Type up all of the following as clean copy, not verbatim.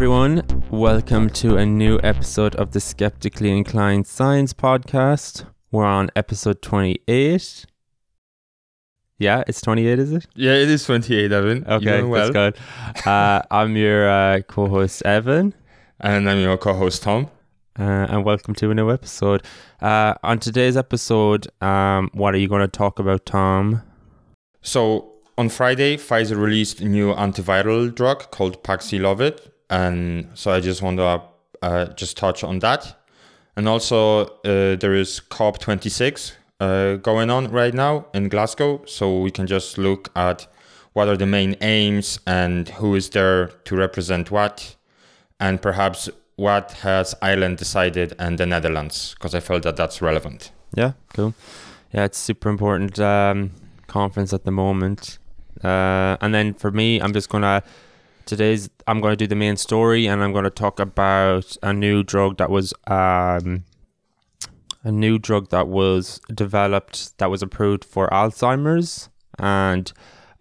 everyone. Welcome to a new episode of the Skeptically Inclined Science Podcast. We're on episode 28. Yeah, it's 28, is it? Yeah, it is 28, Evan. Okay, well. That's good. I'm your co-host, Evan. And I'm your co-host, Tom. And welcome to a new episode. On today's episode, what are you going to talk about, Tom? So, on Friday, Pfizer released a new antiviral drug called Paxlovid. And so I just want to just touch on that. And also, there is COP26 going on right now in Glasgow. So we can just look at what are the main aims and who is there to represent what. And perhaps what has Ireland decided and the Netherlands, because I felt that that's relevant. Yeah, cool. Yeah, it's super important conference at the moment. And then for me, I'm going to do the main story, and I'm going to talk about a new drug that was developed that was approved for Alzheimer's, and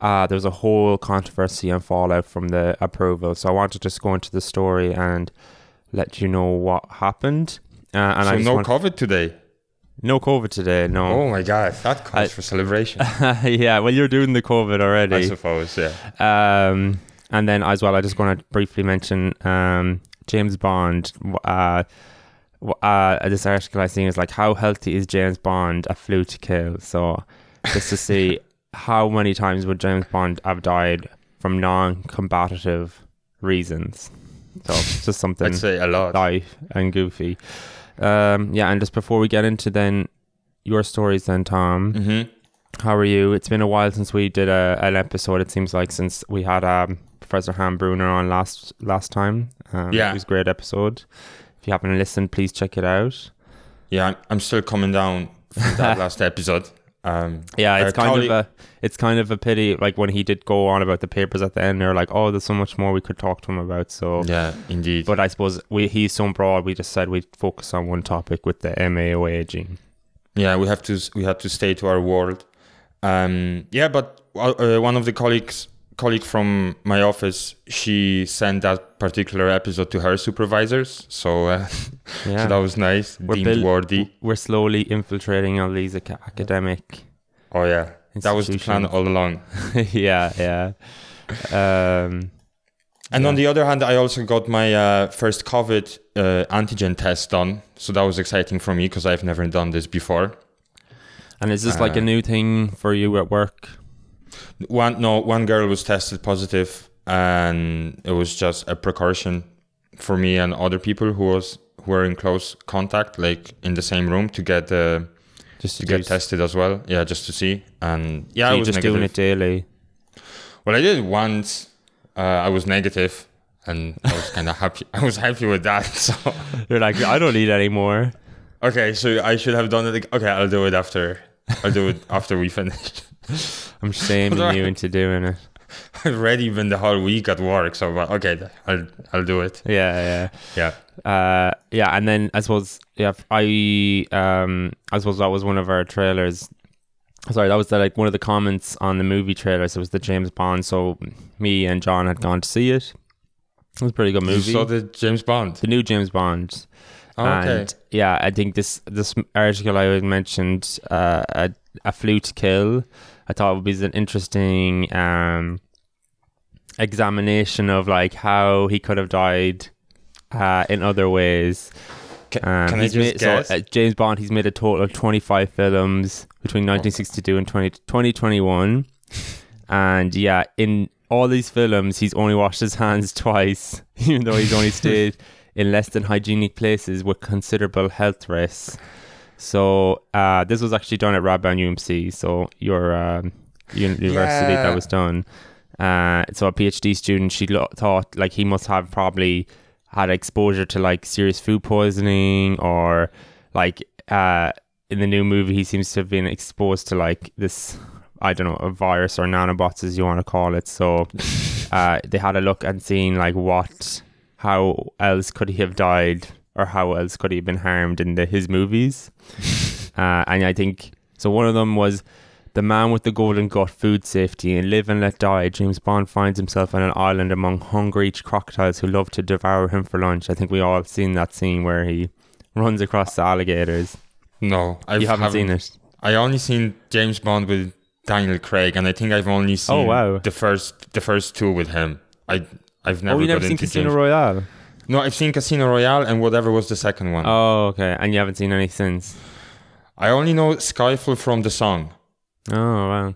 there's a whole controversy and fallout from the approval. So I want to just go into the story and let you know what happened. No COVID today, no. Oh my God, that calls for celebration. Yeah, well, you're doing the COVID already. I suppose, yeah. And then as well, I just want to briefly mention James Bond. This article I seen is like, how healthy is James Bond, a flu to kill? So just to see how many times would James Bond have died from non-combative reasons. So it's just something. I'd say a lot. Light and goofy. Yeah, and just before we get into then your stories then, Tom, How are you? It's been a while since we did an episode, it seems like, since we had Professor Han Bruner on last time. Yeah. It was a great episode. If you haven't listened, please check it out. Yeah, I'm still coming down from that last episode. Yeah, it's kind of a pity, like when he did go on about the papers at the end, they're like, oh, there's so much more we could talk to him about. So yeah, indeed. But I suppose he's so broad, we just said we'd focus on one topic with the MAO gene. Yeah, we have to stay to our world. Yeah, but one of the colleague from my office, she sent that particular episode to her supervisors, so that was nice. We're slowly infiltrating all these academic. Oh yeah, that was the plan all along. yeah. And on the other hand, I also got my first COVID antigen test done, so that was exciting for me because I've never done this before. And is this like a new thing for you at work? One girl was tested positive, and it was just a precaution for me and other people who were in close contact, like in the same room, to get get tested as well. Yeah, just to see. And yeah, so I was just negative. Doing it daily. Well, I did it once. I was negative, and I was kind of happy. I was happy with that. So you're like, I don't need any more. Okay, so I should have done it. Okay, I'll do it after. I'll do it after we finish. I'm shaming you into doing it. I've already been the whole week at work, so okay, I'll do it. Yeah. Yeah, and then I suppose that was one of our trailers. Sorry, that was one of the comments on the movie trailers. It was the James Bond. So me and John had gone to see it. It was a pretty good movie. You saw the James Bond, the new James Bond. Oh, okay. And yeah, I think this article I had mentioned, a flu to kill, I thought it would be an interesting examination of like how he could have died in other ways. Can I just guess? So, James Bond, he's made a total of 25 films between 1962 and 2021. And yeah, in all these films, he's only washed his hands twice, even though he's only stayed in less than hygienic places with considerable health risks. So this was actually done at Radboud UMC, so your university that was done. So a PhD student, she thought like he must have probably had exposure to like serious food poisoning, or like in the new movie he seems to have been exposed to like this, I don't know, a virus or nanobots as you want to call it. So they had a look and seen like how else could he have died, or how else could he have been harmed in his movies. And I think, so one of them was The man with the golden gut, food safety, and Live and Let Die, James Bond finds himself on an island among hungry crocodiles who love to devour him for lunch. I think we all have seen that scene where he runs across the alligators. No, I haven't seen it. I only seen James Bond with Daniel Craig, and I think I've only seen the first two with him. I've never. Oh, you never seen Casino Royale? No, I've seen Casino Royale and whatever was the second one. Oh, okay. And you haven't seen any since? I only know Skyfall from the song. Oh, wow.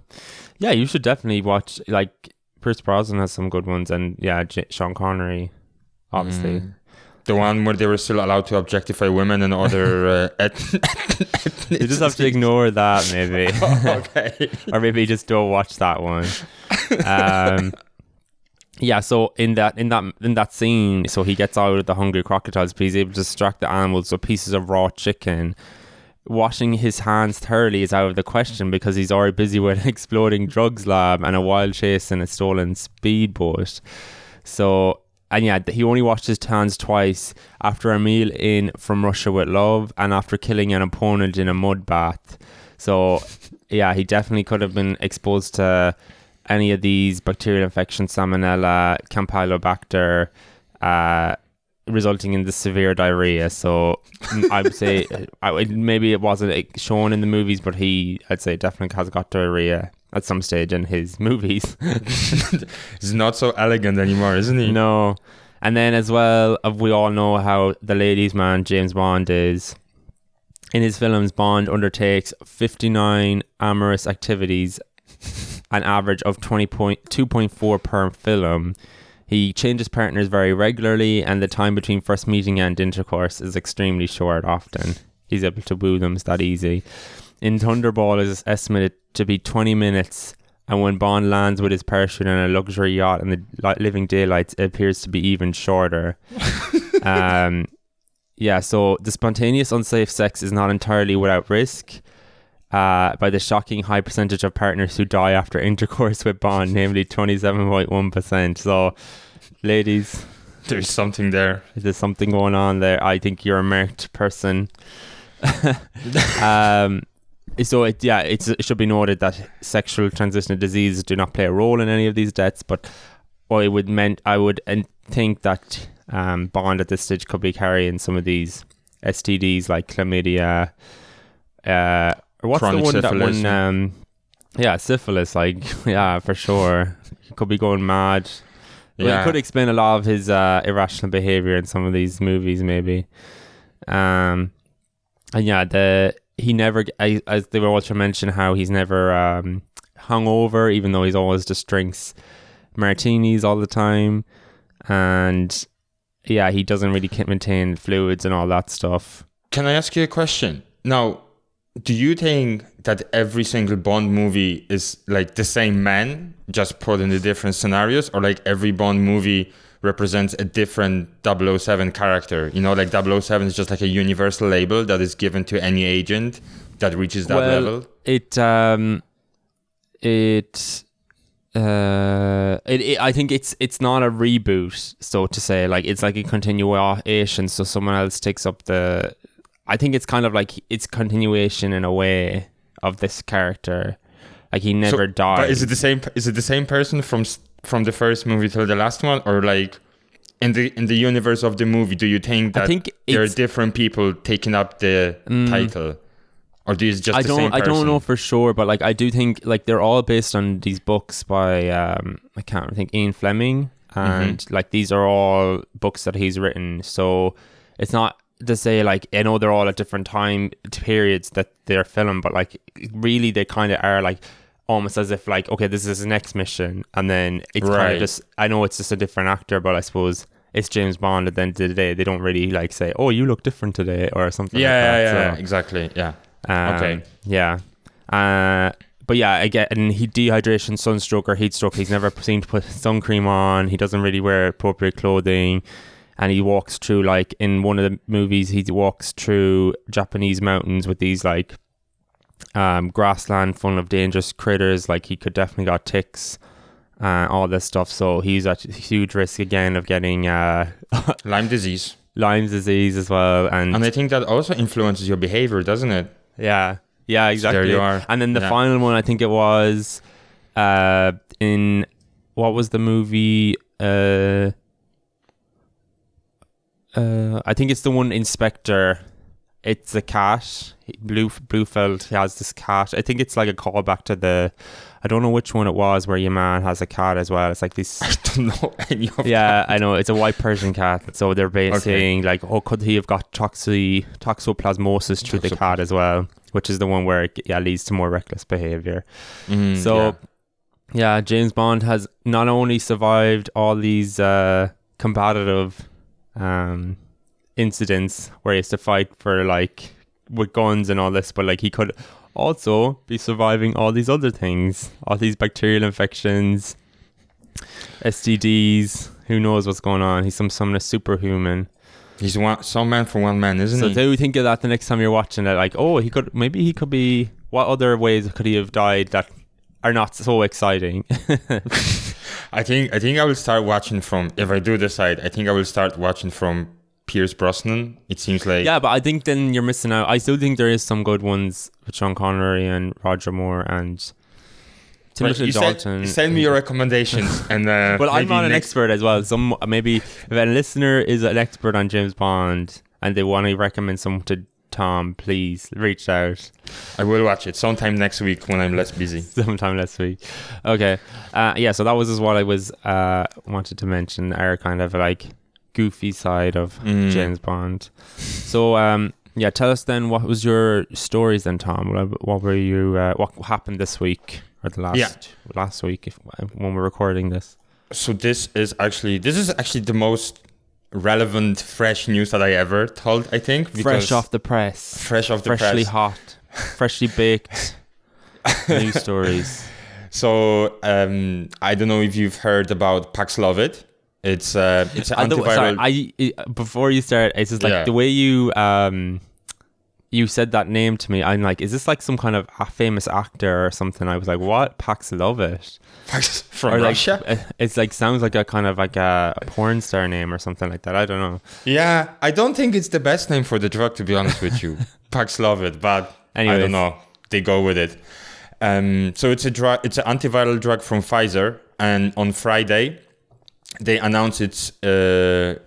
Yeah, you should definitely watch, like, Pierce Brosnan has some good ones, and yeah, Sean Connery, obviously. The one where they were still allowed to objectify women and other ethnicities. You just have to ignore that, maybe. Oh, okay. Or maybe just don't watch that one. Yeah, so in that scene, so he gets out of the hungry crocodiles, but he's able to distract the animals with pieces of raw chicken. Washing his hands thoroughly is out of the question because he's already busy with an exploding drugs lab and a wild chase and a stolen speedboat. So, and yeah, he only washed his hands twice, after a meal in From Russia with Love and after killing an opponent in a mud bath. So, yeah, he definitely could have been exposed to any of these bacterial infections, salmonella, campylobacter, resulting in the severe diarrhea. So I would say maybe it wasn't shown in the movies, but I'd say definitely has got diarrhea at some stage in his movies. He's not so elegant anymore, isn't he? No. And then as well, we all know how the ladies' man James Bond is. In his films, Bond undertakes 59 amorous activities, an average of 2.4 per film. He changes partners very regularly, and the time between first meeting and intercourse is extremely short often. He's able to woo them, it's that easy. In Thunderball, is estimated to be 20 minutes, and when Bond lands with his parachute on a luxury yacht in the Living Daylights, it appears to be even shorter. Yeah, so the spontaneous unsafe sex is not entirely without risk. By the shocking high percentage of partners who die after intercourse with Bond, namely 27.1%. So, ladies, there's something there. There's something going on there. I think you're a marked person. It should be noted that sexual transmitted diseases do not play a role in any of these deaths. But I would think that Bond at this stage could be carrying some of these STDs like chlamydia. What's the one syphilis. Syphilis, for sure. He could be going mad. Yeah. Well, it could explain a lot of his irrational behavior in some of these movies, maybe. He never, as they were also mentioned, how he's never hungover, even though he's always just drinks martinis all the time. And yeah, he doesn't really maintain fluids and all that stuff. Can I ask you a question? Now, do you think that every single Bond movie is like the same man, just put in the different scenarios, or like every Bond movie represents a different 007 character? You know, like 007 is just like a universal label that is given to any agent that reaches that level. I think it's not a reboot, so to say. Like it's like a continuation, so someone else takes up the. I think it's kind of like it's continuation in a way of this character. Like he never died. But is it the same? Is it the same person from the first movie till the last one, or like in the universe of the movie? Do you think that there are different people taking up the title, or do you just same person? I don't know for sure, but like I do think like they're all based on these books by Ian Fleming, and like these are all books that he's written. So it's not to say like I know they're all at different time periods that they're filmed, but like really they kind of are like almost as if like okay, this is his next mission, and then it's kind of just I know it's just a different actor, but I suppose it's James Bond at the end of the day. They don't really like say, oh, you look different today or something. But yeah, again, dehydration, sunstroke or heat stroke. He's never seemed to put sun cream on. He doesn't really wear appropriate clothing. And he walks through, like, in one of the movies, he walks through Japanese mountains with these, like, grassland full of dangerous critters. Like, he could definitely got ticks, all this stuff. So he's at huge risk, again, of getting... Lyme disease. Lyme disease as well. And I think that also influences your behavior, doesn't it? Yeah. Yeah, exactly. So there you are. And then the final one, I think it was in what was the movie? I think it's the one in Spectre. It's a cat. Blufeld has this cat. I think it's like a callback to the, I don't know which one it was, where your man has a cat as well. It's like this. I don't know any of that. I know. It's a white Persian cat. So they're saying like, oh, could he have got toxoplasmosis through the cat as well? Which is the one where it leads to more reckless behavior. Mm, so yeah, James Bond has not only survived all these combative incidents where he has to fight for like with guns and all this, but like he could also be surviving all these other things, all these bacterial infections, STDs, who knows what's going on. He's some superhuman. He's some man for one man, isn't he? So do think of that the next time you're watching it, like, oh, he could be, what other ways could he have died that are not so exciting? I think I will start watching from, if I do decide, I think I will start watching from Pierce Brosnan. It seems like, yeah, but I think then you're missing out. I still think there is some good ones with Sean Connery and Roger Moore and Timothy Dalton. Send me your recommendations, and well, I'm not an expert as well. Some maybe if a listener is an expert on James Bond and they want to recommend someone to Tom, please reach out. I will watch it sometime next week when I'm less busy. Okay, so that was just what I was wanted to mention. Our kind of like goofy side of James Bond. So tell us then, what was your stories then, Tom? What were you what happened this week or the last week when we're recording this? So this is actually the most relevant fresh news that I ever told, I think, because fresh off the press, freshly hot freshly baked news stories. So I don't know if you've heard about Paxlovid. It's an antiviral. Before you start, it's just like the way you you said that name to me. I'm like, is this like some kind of a famous actor or something? I was like, what? Paxlovid from Russia? Like, it's like sounds like a kind of like a porn star name or something like that. I don't know. Yeah, I don't think it's the best name for the drug, to be honest with you, Paxlovid. But anyways. I don't know. They go with it. So it's a drug. It's an antiviral drug from Pfizer, and on Friday, they announced it.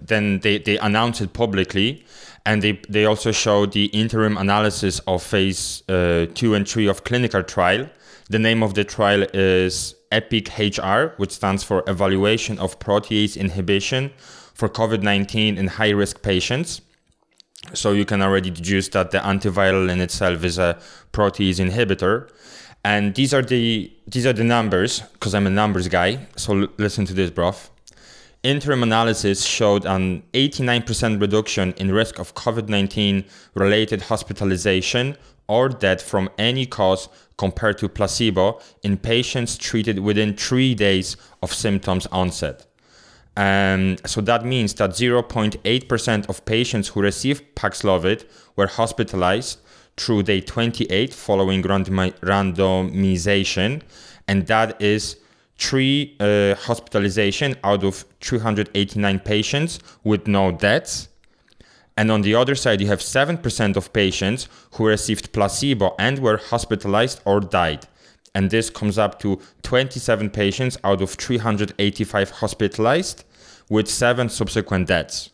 Then they announced it publicly, and they also showed the interim analysis of phase 2 and 3 of clinical trial. The name of the trial is EPIC HR, which stands for Evaluation of Protease Inhibition for COVID-19 in high-risk patients. So you can already deduce that the antiviral in itself is a protease inhibitor. And these are the numbers, because I'm a numbers guy. So listen to this, bruv. Interim analysis showed an 89% reduction in risk of COVID-19-related hospitalization or death from any cause compared to placebo in patients treated within 3 days of symptoms onset. So that means that 0.8% of patients who received Paxlovid were hospitalized through day 28 following randomization, and that is 3 hospitalization out of 389 patients with no deaths. And on the other side, you have 7% of patients who received placebo and were hospitalized or died. And this comes up to 27 patients out of 385 hospitalized with 7 subsequent deaths.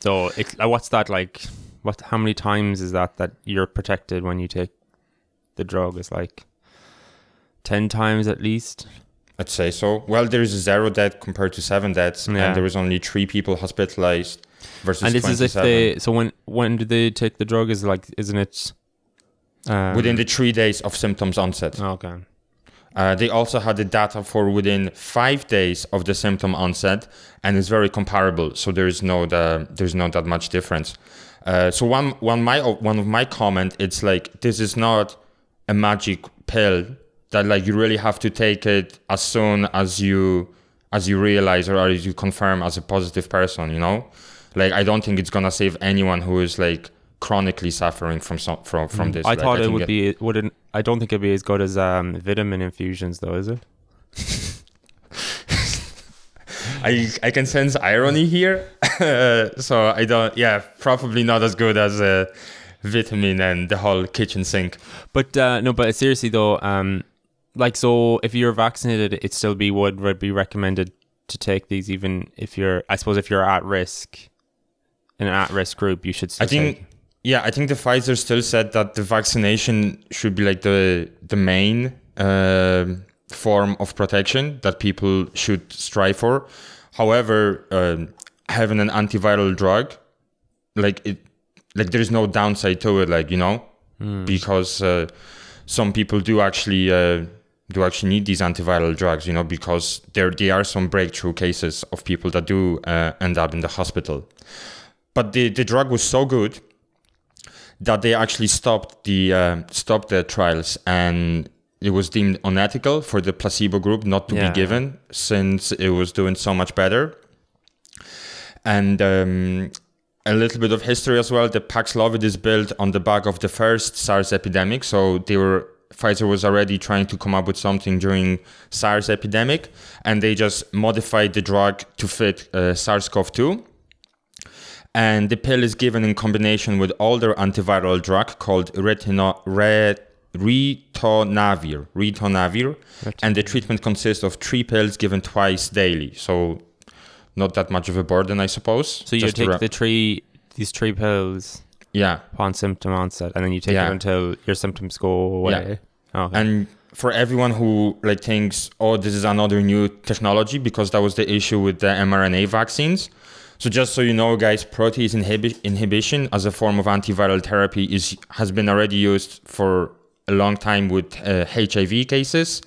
So what's that like? How many times is that you're protected when you take the drug? Is like 10 times at least? I'd say so. Well, there's 0 death compared to 7 deaths, and there was only 3 people hospitalized versus 27. And this is if they... So when do they take the drug? Is like, isn't it... within the 3 days of symptoms onset. Okay. They also had the data for within 5 days of the symptom onset, and it's very comparable. So there's not that much difference. So one of my comment, it's like, this is not a magic pill that like you really have to take it as soon as you realize or as you confirm as a positive person, you know? Like, I don't think it's gonna save anyone who is like chronically suffering from this. I don't think it'd be as good as vitamin infusions though, is it? I can sense irony here. So I don't, probably not as good as vitamin and the whole kitchen sink. But but seriously though, so if you're vaccinated, it still would be recommended to take these, even if you're at risk, in an at-risk group, you should still take. Yeah, I think the Pfizer still said that the vaccination should be like the main form of protection that people should strive for. However, having an antiviral drug, there is no downside to it, because some people do actually need these antiviral drugs, because there are some breakthrough cases of people that do end up in the hospital. But the drug was so good that they actually stopped the trials, and it was deemed unethical for the placebo group not to be given, since it was doing so much better. And a little bit of history as well. The Paxlovid is built on the back of the first SARS epidemic, so Pfizer was already trying to come up with something during SARS epidemic, and they just modified the drug to fit SARS-CoV-2. And the pill is given in combination with older antiviral drug called ritonavir. And the treatment consists of 3 pills given twice daily. So not that much of a burden, I suppose. So you take these 3 pills upon symptom onset, and then you take it until your symptoms go away. Yeah. Okay. And for everyone who thinks, oh, this is another new technology, because that was the issue with the mRNA vaccines. So just so you know, guys, protease inhibition as a form of antiviral therapy has been already used for a long time with HIV cases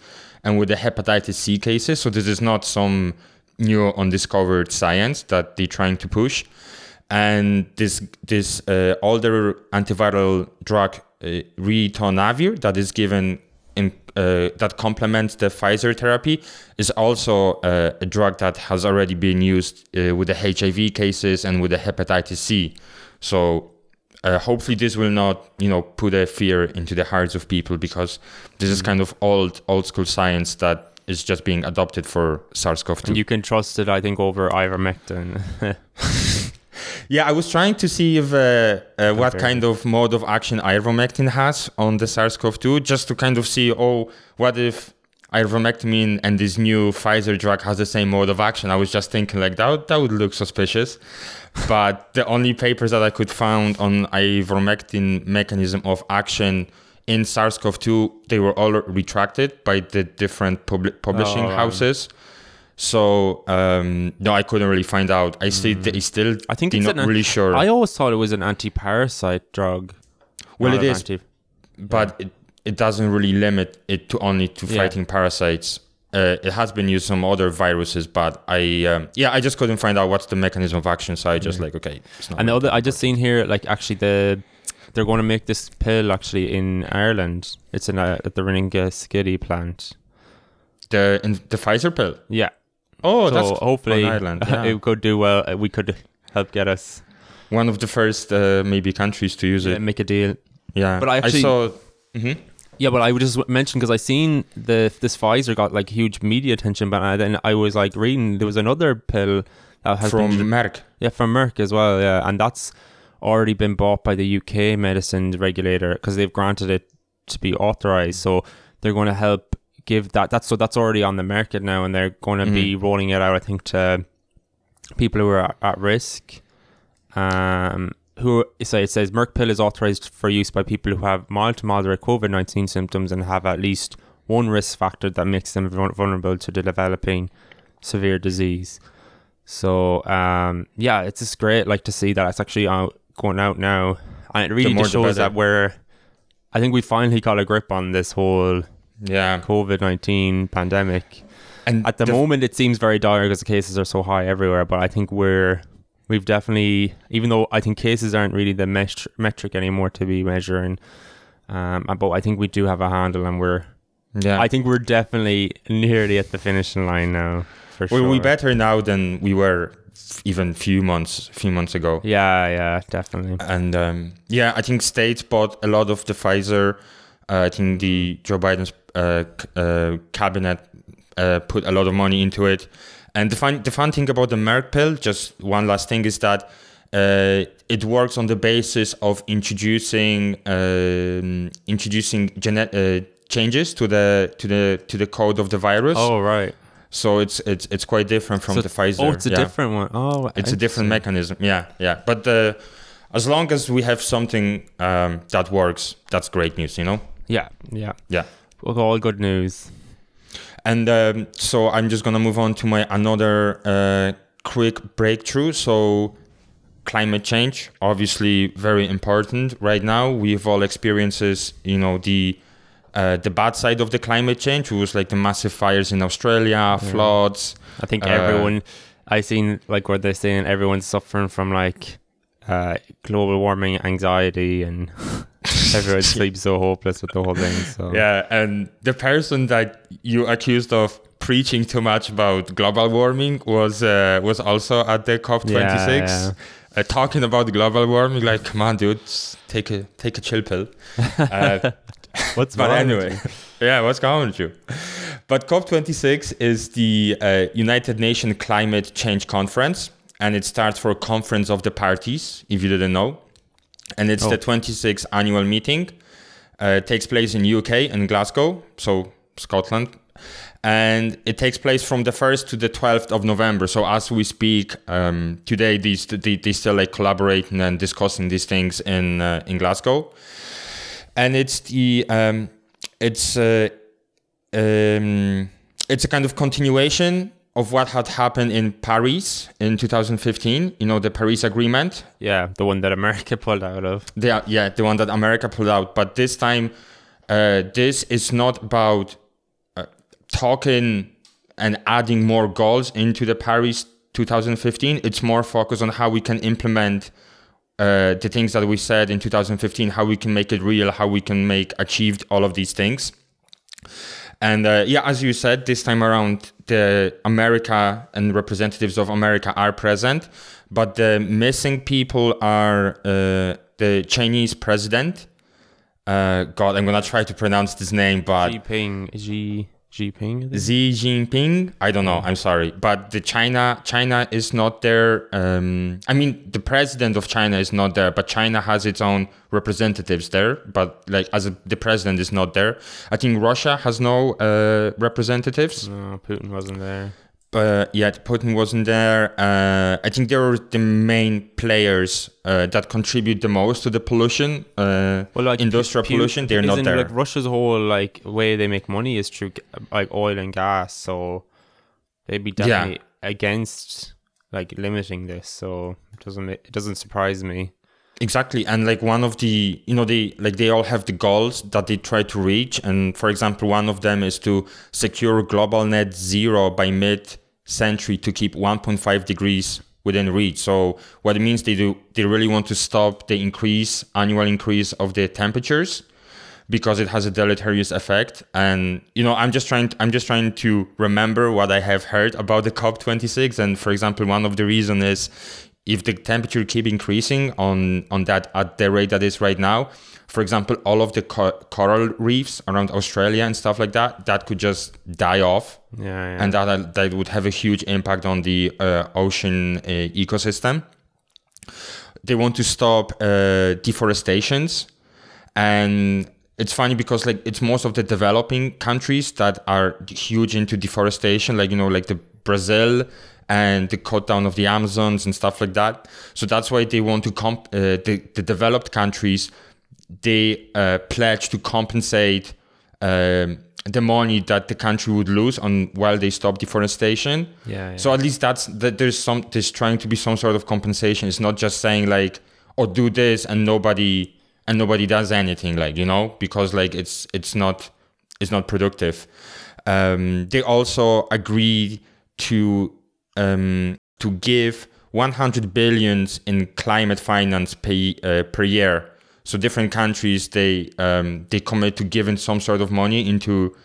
and with the hepatitis C cases. So this is not some new undiscovered science that they're trying to push. And this older antiviral drug, ritonavir, that is given that complements the Pfizer therapy, is also a drug that has already been used with the HIV cases and with the hepatitis C. So hopefully this will not, put a fear into the hearts of people, because this is kind of old school science that is just being adopted for SARS-CoV-2. And you can trust it, I think, over ivermectin. Yeah, I was trying to see if what kind of mode of action ivermectin has on the SARS-CoV-2, just to kind of see, what if ivermectin and this new Pfizer drug has the same mode of action? I was just thinking that would look suspicious. But the only papers that I could find on ivermectin mechanism of action in SARS-CoV-2, they were all retracted by the different publishing houses. So, no, I couldn't really find out. I still I think it's not really sure. I always thought it was an anti-parasite drug. Well, it is, it doesn't really limit it to only to fighting parasites. It has been used on other viruses, but I just couldn't find out what's the mechanism of action. So I just okay. It's not. And the other, I just seen here, they're going to make this pill actually in Ireland. It's at the Renningaskiddy plant. The Pfizer pill? Yeah. Oh, so that's hopefully on Ireland. Yeah. It could do well. We could help get us one of the first maybe countries to use it. Make a deal. Yeah. But I saw. Mm-hmm. Yeah, but I would just mention, because I seen this Pfizer got huge media attention, but then I was reading there was another pill that has from Merck. Yeah, from Merck as well. Yeah, and that's already been bought by the UK medicine regulator, because they've granted it to be authorized. So they're going to help give that's already on the market now, and they're going to be rolling it out, I think, to people who are at risk. It says Merck pill is authorized for use by people who have mild to moderate COVID-19 symptoms and have at least one risk factor that makes them vulnerable to developing severe disease. So it's just great to see that it's actually going out now, and it really just shows that I think we finally got a grip on this whole COVID-19 pandemic. And at the moment it seems very dire because the cases are so high everywhere, but I think we've definitely, even though I think cases aren't really the metric anymore to be measuring, but I think we do have a handle, and I think we're definitely nearly at the finishing line now, for sure. We're better now than we were even few months ago. Yeah, definitely. And I think states bought a lot of the Pfizer. I think the Joe Biden's cabinet put a lot of money into it. And the fun thing about the Merck pill, just one last thing, is that It works on the basis of introducing changes to the code of the virus. Oh, right. So it's quite different from the Pfizer. Oh, it's a different one. Oh, it's a different mechanism. Yeah. But as long as we have something that works, that's great news, you know? Yeah. All good news. And so I'm just gonna move on to my another quick breakthrough. So climate change, obviously very important right now. We've all experienced, you know, the bad side of the climate change, which was like the massive fires in Australia, floods. I think everyone, I've seen like what they're saying, everyone's suffering from like global warming anxiety and everyone sleeps so hopeless with the whole thing. So. Yeah, and the person that you accused of preaching too much about global warming was also at the COP26. Yeah. Talking about global warming, like, come on, dude, take a chill pill. What's but anyway, yeah, what's going on with you? But COP26 is the United Nations Climate Change Conference, and it starts for Conference of the Parties, if you didn't know. And it's the 26th annual meeting. It takes place in UK and Glasgow, so Scotland. And it takes place from the 1st to the 12th of November. So as we speak today, they still like collaborating and discussing these things in Glasgow. And it's a kind of continuation of what had happened in Paris in 2015. You know, the Paris Agreement. Yeah, the one that America pulled out of. Yeah, the one that America pulled out. But this time, this is not about talking and adding more goals into the Paris 2015. It's more focused on how we can implement the things that we said in 2015, how we can make it real, how we can make achieved all of these things. And as you said, this time around, the America and representatives of America are present, but the missing people are the Chinese president. God, I'm going to try to pronounce this name, but... Xi Jinping? I don't know. I'm sorry. But the China is not there. The president of China is not there, but China has its own representatives there. But like the president is not there. I think Russia has no representatives. No, Putin wasn't there. But yeah, Putin wasn't there. I think they were the main players that contribute the most to the pollution, industrial pollution. They're not there. Like Russia's whole like way they make money is through like oil and gas, so they'd be definitely against like limiting this. So it doesn't surprise me. Exactly. And like one of the, you know, they all have the goals that they try to reach. And for example, one of them is to secure global net zero by mid-century to keep 1.5 degrees within reach. So what it means they really want to stop the annual increase of the temperatures because it has a deleterious effect. And, you know, I'm just trying to remember what I have heard about the COP26. And for example, one of the reasons is, if the temperature keep increasing on that at the rate that is right now, for example, all of the coral reefs around Australia and stuff like that could just die off. Yeah. And that would have a huge impact on the ocean ecosystem. They want to stop deforestations. And it's funny because like it's most of the developing countries that are huge into deforestation, like, you know, like the Brazil and the cut down of the Amazons and stuff like that. So that's why they want to the developed countries, they pledge to compensate the money that the country would lose while they stop deforestation. Yeah. So at least there's trying to be some sort of compensation. It's not just saying like, oh, do this and nobody does anything, like, you know, because like it's not productive. They also agree to give 100 billion in climate finance per year. So different countries, they commit to giving some sort of money into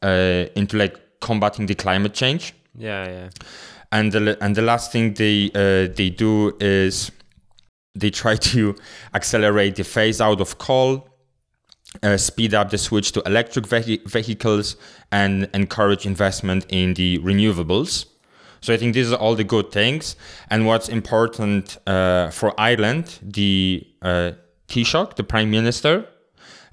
like combating the climate change. Yeah. And the last thing they do is they try to accelerate the phase out of coal, speed up the switch to electric vehicles, and encourage investment in the renewables. So I think these are all the good things. And what's important for Ireland, the Taoiseach, the Prime Minister,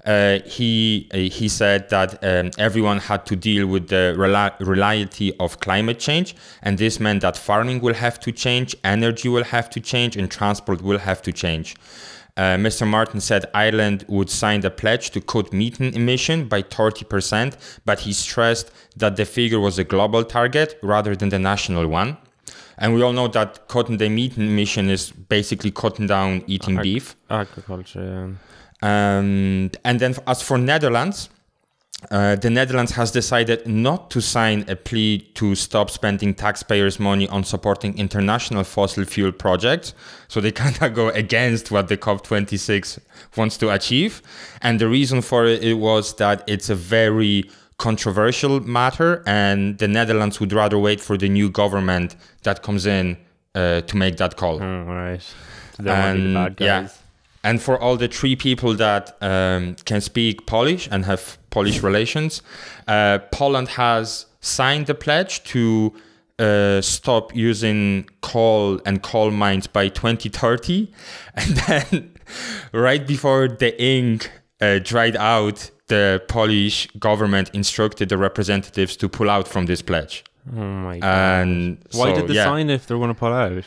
he said that everyone had to deal with the reality of climate change, and this meant that farming will have to change, energy will have to change, and transport will have to change. Mr. Martin said Ireland would sign the pledge to cut methane emission by 30%, but he stressed that the figure was a global target rather than the national one. And we all know that cutting the methane emission is basically cutting down eating beef. Agriculture, yeah. And then as for Netherlands, the Netherlands has decided not to sign a plea to stop spending taxpayers' money on supporting international fossil fuel projects. So they kind of go against what the COP26 wants to achieve. And the reason for it was that it's a very controversial matter, and the Netherlands would rather wait for the new government that comes in to make that call. Oh, right. So they want to be the bad guys. Yeah. And for all the three people that can speak Polish and have Polish relations, Poland has signed the pledge to stop using coal and coal mines by 2030. And then right before the ink dried out, the Polish government instructed the representatives to pull out from this pledge. Oh my God. And why did they sign if they're going to pull out?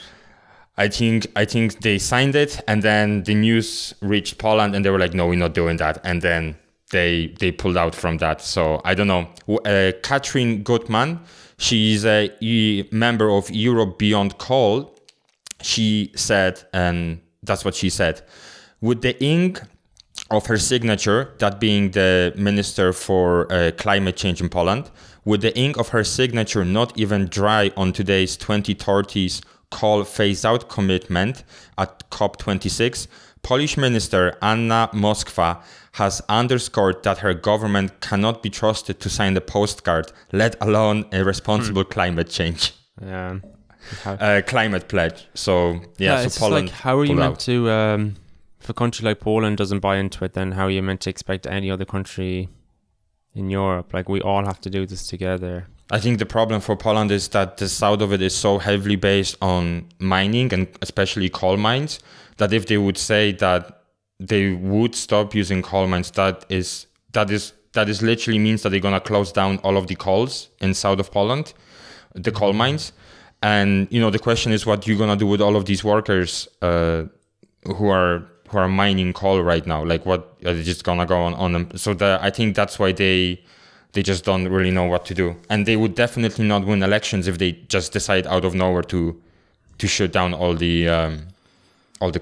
I think they signed it, and then the news reached Poland and they were like, no, we're not doing that. And then they pulled out from that. So I don't know. Katrin Gutmann, she's a member of Europe Beyond Coal. She said, and that's what she said, with the ink of her signature, that being the Minister for Climate Change in Poland, with the ink of her signature not even dry on today's 2030s coal phase-out commitment at COP26, Polish Minister Anna Moskwa has underscored that her government cannot be trusted to sign a postcard, let alone a responsible climate change. Yeah. Climate pledge. So, yeah, so Poland... Like, how are you meant to... if a country like Poland doesn't buy into it, then how are you meant to expect any other country in Europe? Like, we all have to do this together. I think the problem for Poland is that the south of it is so heavily based on mining, and especially coal mines, that if they would say that they would stop using coal mines, that is literally means that they're gonna close down all of the coals in south of Poland, the coal mines. And you know, the question is what you're gonna do with all of these workers who are mining coal right now. Like, what are they just gonna go on them? So I think that's why they just don't really know what to do. And they would definitely not win elections if they just decide out of nowhere to shut down all the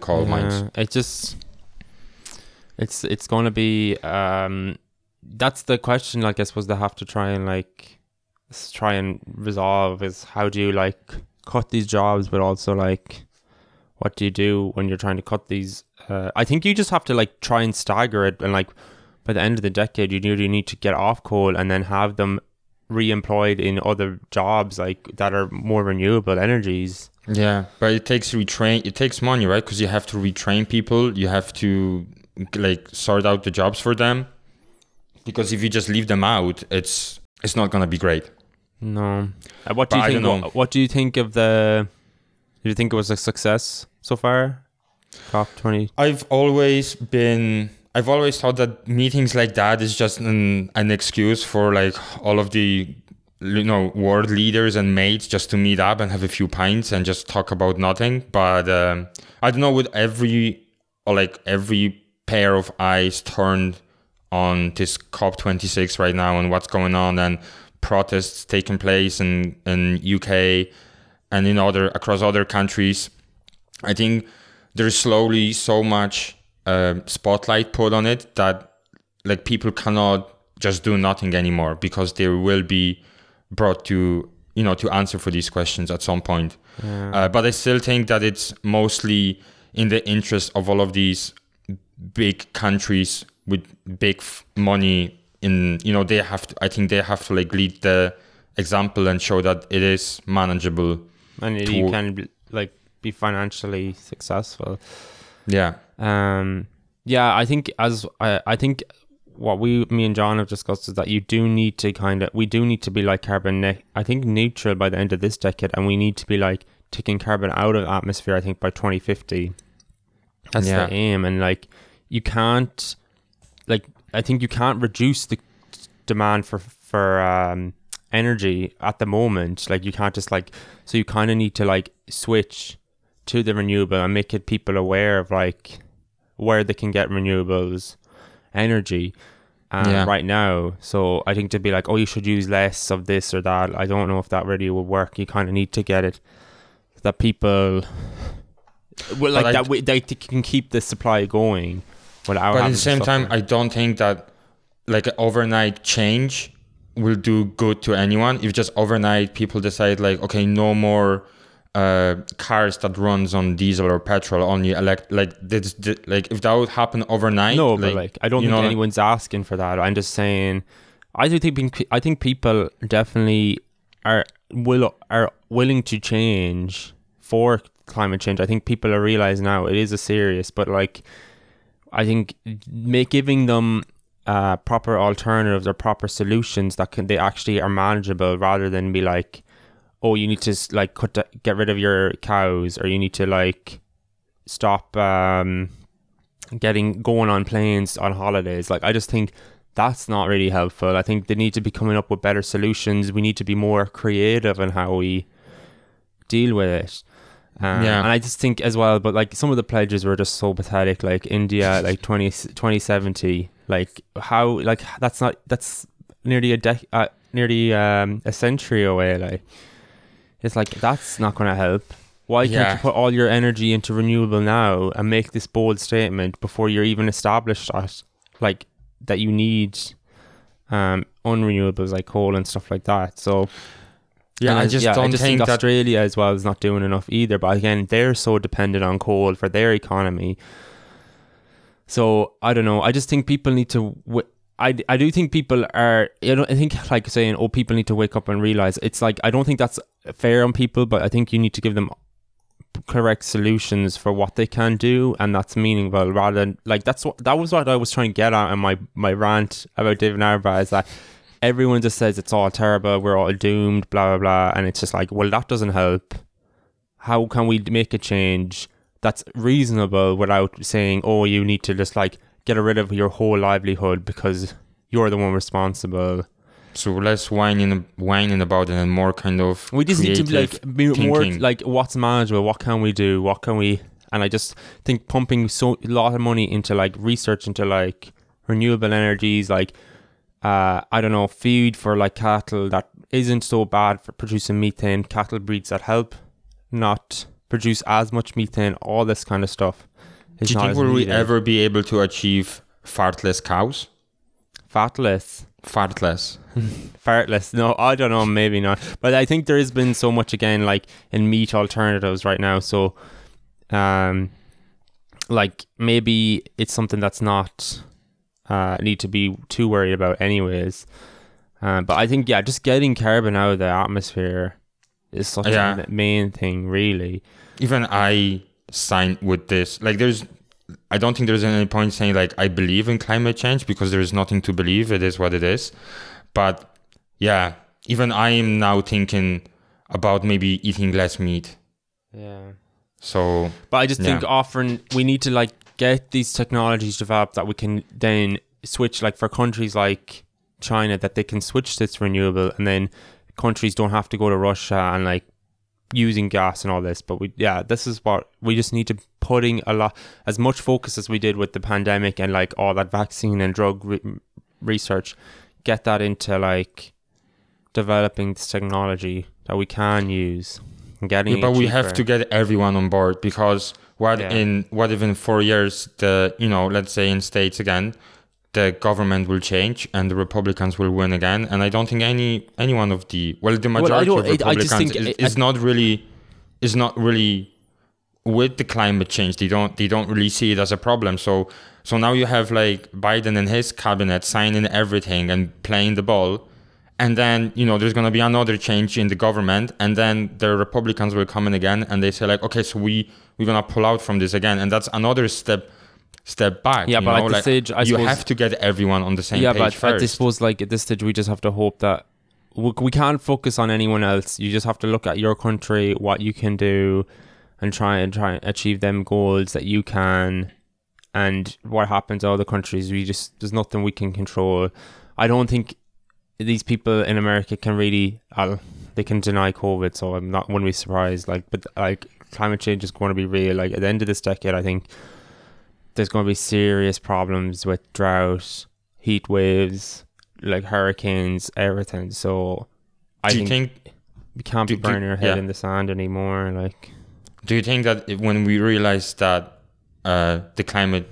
coal mines. It's going to be... that's the question, like, I suppose they have to try and resolve, is how do you, like, cut these jobs, but also, like, what do you do when you're trying to cut these... I think you just have to, like, try and stagger it, and, like, by the end of the decade, you really need to get off coal and then have them re-employed in other jobs, like, that are more renewable energies. Yeah, but it takes money, right? Because you have to retrain people. You have to, like, sort out the jobs for them. Because if you just leave them out, it's not going to be great. No. What do you think of the... Do you think it was a success so far? COP20? I've always thought that meetings like that is just an excuse for, like, all of the, you know, world leaders and mates just to meet up and have a few pints and just talk about nothing. But I don't know, with every pair of eyes turned on this COP26 right now and what's going on, and protests taking place in UK and across other countries, I think there's slowly so much spotlight put on it that, like, people cannot just do nothing anymore, because they will be brought to answer for these questions at some point. Yeah. But I still think that it's mostly in the interest of all of these big countries with big money in, you know, I think they have to like lead the example and show that it is manageable. And you can, like, be financially successful. Yeah. I think what me and John have discussed is that you do need to we do need to be like carbon, I think, neutral by the end of this decade, and we need to be like taking carbon out of atmosphere, I think, by 2050. That's the aim. And like, you can't, like, I think you can't reduce the demand for energy at the moment. Like, you can't just like, so you kind of need to like switch to the renewable and make it people aware of like where they can get renewables energy right now. So I think to be like, oh, you should use less of this or that, I don't know if that really will work. You kind of need to get it that people well, like that way they can keep the supply going without. But at the same time, I don't think that like an overnight change will do good to anyone. If just overnight people decide like, okay, no more cars that runs on diesel or petrol, only like if that would happen overnight. No, but like I don't think anyone's asking for that. I'm just saying, I think people definitely are willing to change for climate change. I think people are realizing now it is a serious, but like I think giving them proper alternatives or proper solutions that can, they actually are manageable, rather than be like, oh, you need to like get rid of your cows, or you need to like stop going on planes on holidays. Like, I just think that's not really helpful. I think they need to be coming up with better solutions. We need to be more creative in how we deal with it. And I just think as well, but like some of the pledges were just so pathetic. Like India, like 2070, like how, like that's nearly a century away. Like, it's like, that's not going to help. Why can't you put all your energy into renewable now and make this bold statement before you're even established that, like, that you need unrenewables like coal and stuff like that. So yeah, I just think Australia as well is not doing enough either. But again, they're so dependent on coal for their economy. So I don't know. I just think people need to. I do think people are, I think like saying, oh, people need to wake up and realize, it's like, I don't think that's fair on people, but I think you need to give them correct solutions for what they can do, and that's meaningful, rather than like, that was what I was trying to get at in my rant about David Narva, is that everyone just says it's all terrible, we're all doomed, blah, blah, blah, and it's just like, well, that doesn't help. How can we make a change that's reasonable without saying, oh, you need to just like get rid of your whole livelihood because you're the one responsible? So less whining about it and more kind of, we just need to be more like, what's manageable, what can we do, what can we, and I just think pumping a lot of money into like research into like renewable energies, like I don't know, feed for like cattle that isn't so bad for producing methane, cattle breeds that help not produce as much methane, all this kind of stuff. Do you think will we ever be able to achieve fartless cows? Fartless. Fartless. No, I don't know. Maybe not. But I think there has been so much again, like in meat alternatives right now. So, like maybe it's something that's not need to be too worried about, anyways. But I think just getting carbon out of the atmosphere is such a main thing, really. Even I sign with this, like, I don't think there's any point saying like I believe in climate change, because there is nothing to believe. It is what it is. But yeah, even I am now thinking about maybe eating less meat. So but I just think often we need to like get these technologies developed that we can then switch, like for countries like China, that they can switch this renewable, and then countries don't have to go to Russia and like using gas and all this. But this is what we just need to putting a lot, as much focus as we did with the pandemic and like all that vaccine and drug research, get that into like developing this technology that we can use and getting it cheaper. We have to get everyone on board, because what if in 4 years the, let's say in states again, the government will change and the Republicans will win again, and I don't think anyone of the majority of Republicans is not really with the climate change. They don't really see it as a problem. So now you have like Biden and his cabinet signing everything and playing the ball, and then there's going to be another change in the government, and then the Republicans will come in again, and they say like, okay, so we're going to pull out from this again, and that's another step step back. Yeah, but at this stage, I suppose, you have to get everyone on the same page first. Yeah, but I suppose, like, at this stage, we just have to hope that we can't focus on anyone else. You just have to look at your country, what you can do, and try and achieve them goals that you can. And what happens in other countries, there's nothing we can control. I don't think these people in America can really, they can deny COVID, so I'm not going to be surprised. But climate change is going to be real. Like, at the end of this decade, I think there's going to be serious problems with drought, heat waves, like hurricanes, everything. So I think we can't be burning our head in the sand anymore. Like, do you think that when we realize that the climate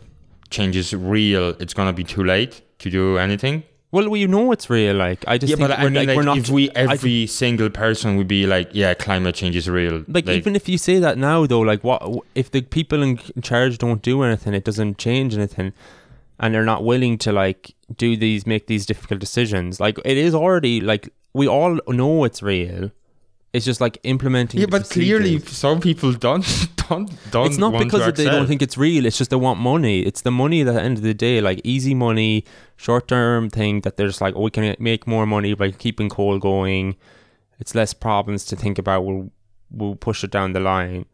change is real, it's gonna be too late to do anything? Well, we know it's real. Like, I just think we're not. If every single person would be like, yeah, climate change is real. Like, even if you say that now, though, like, what if the people in charge don't do anything? It doesn't change anything, and they're not willing to make these difficult decisions. Like, it is already, like, we all know it's real. It's just like implementing. Yeah, but clearly some people don't. It's not because they don't think it's real. It's just they want money. It's the money that at the end of the day, like easy money, short-term thing that they're just like, oh, we can make more money by keeping coal going. It's less problems to think about. We'll push it down the line.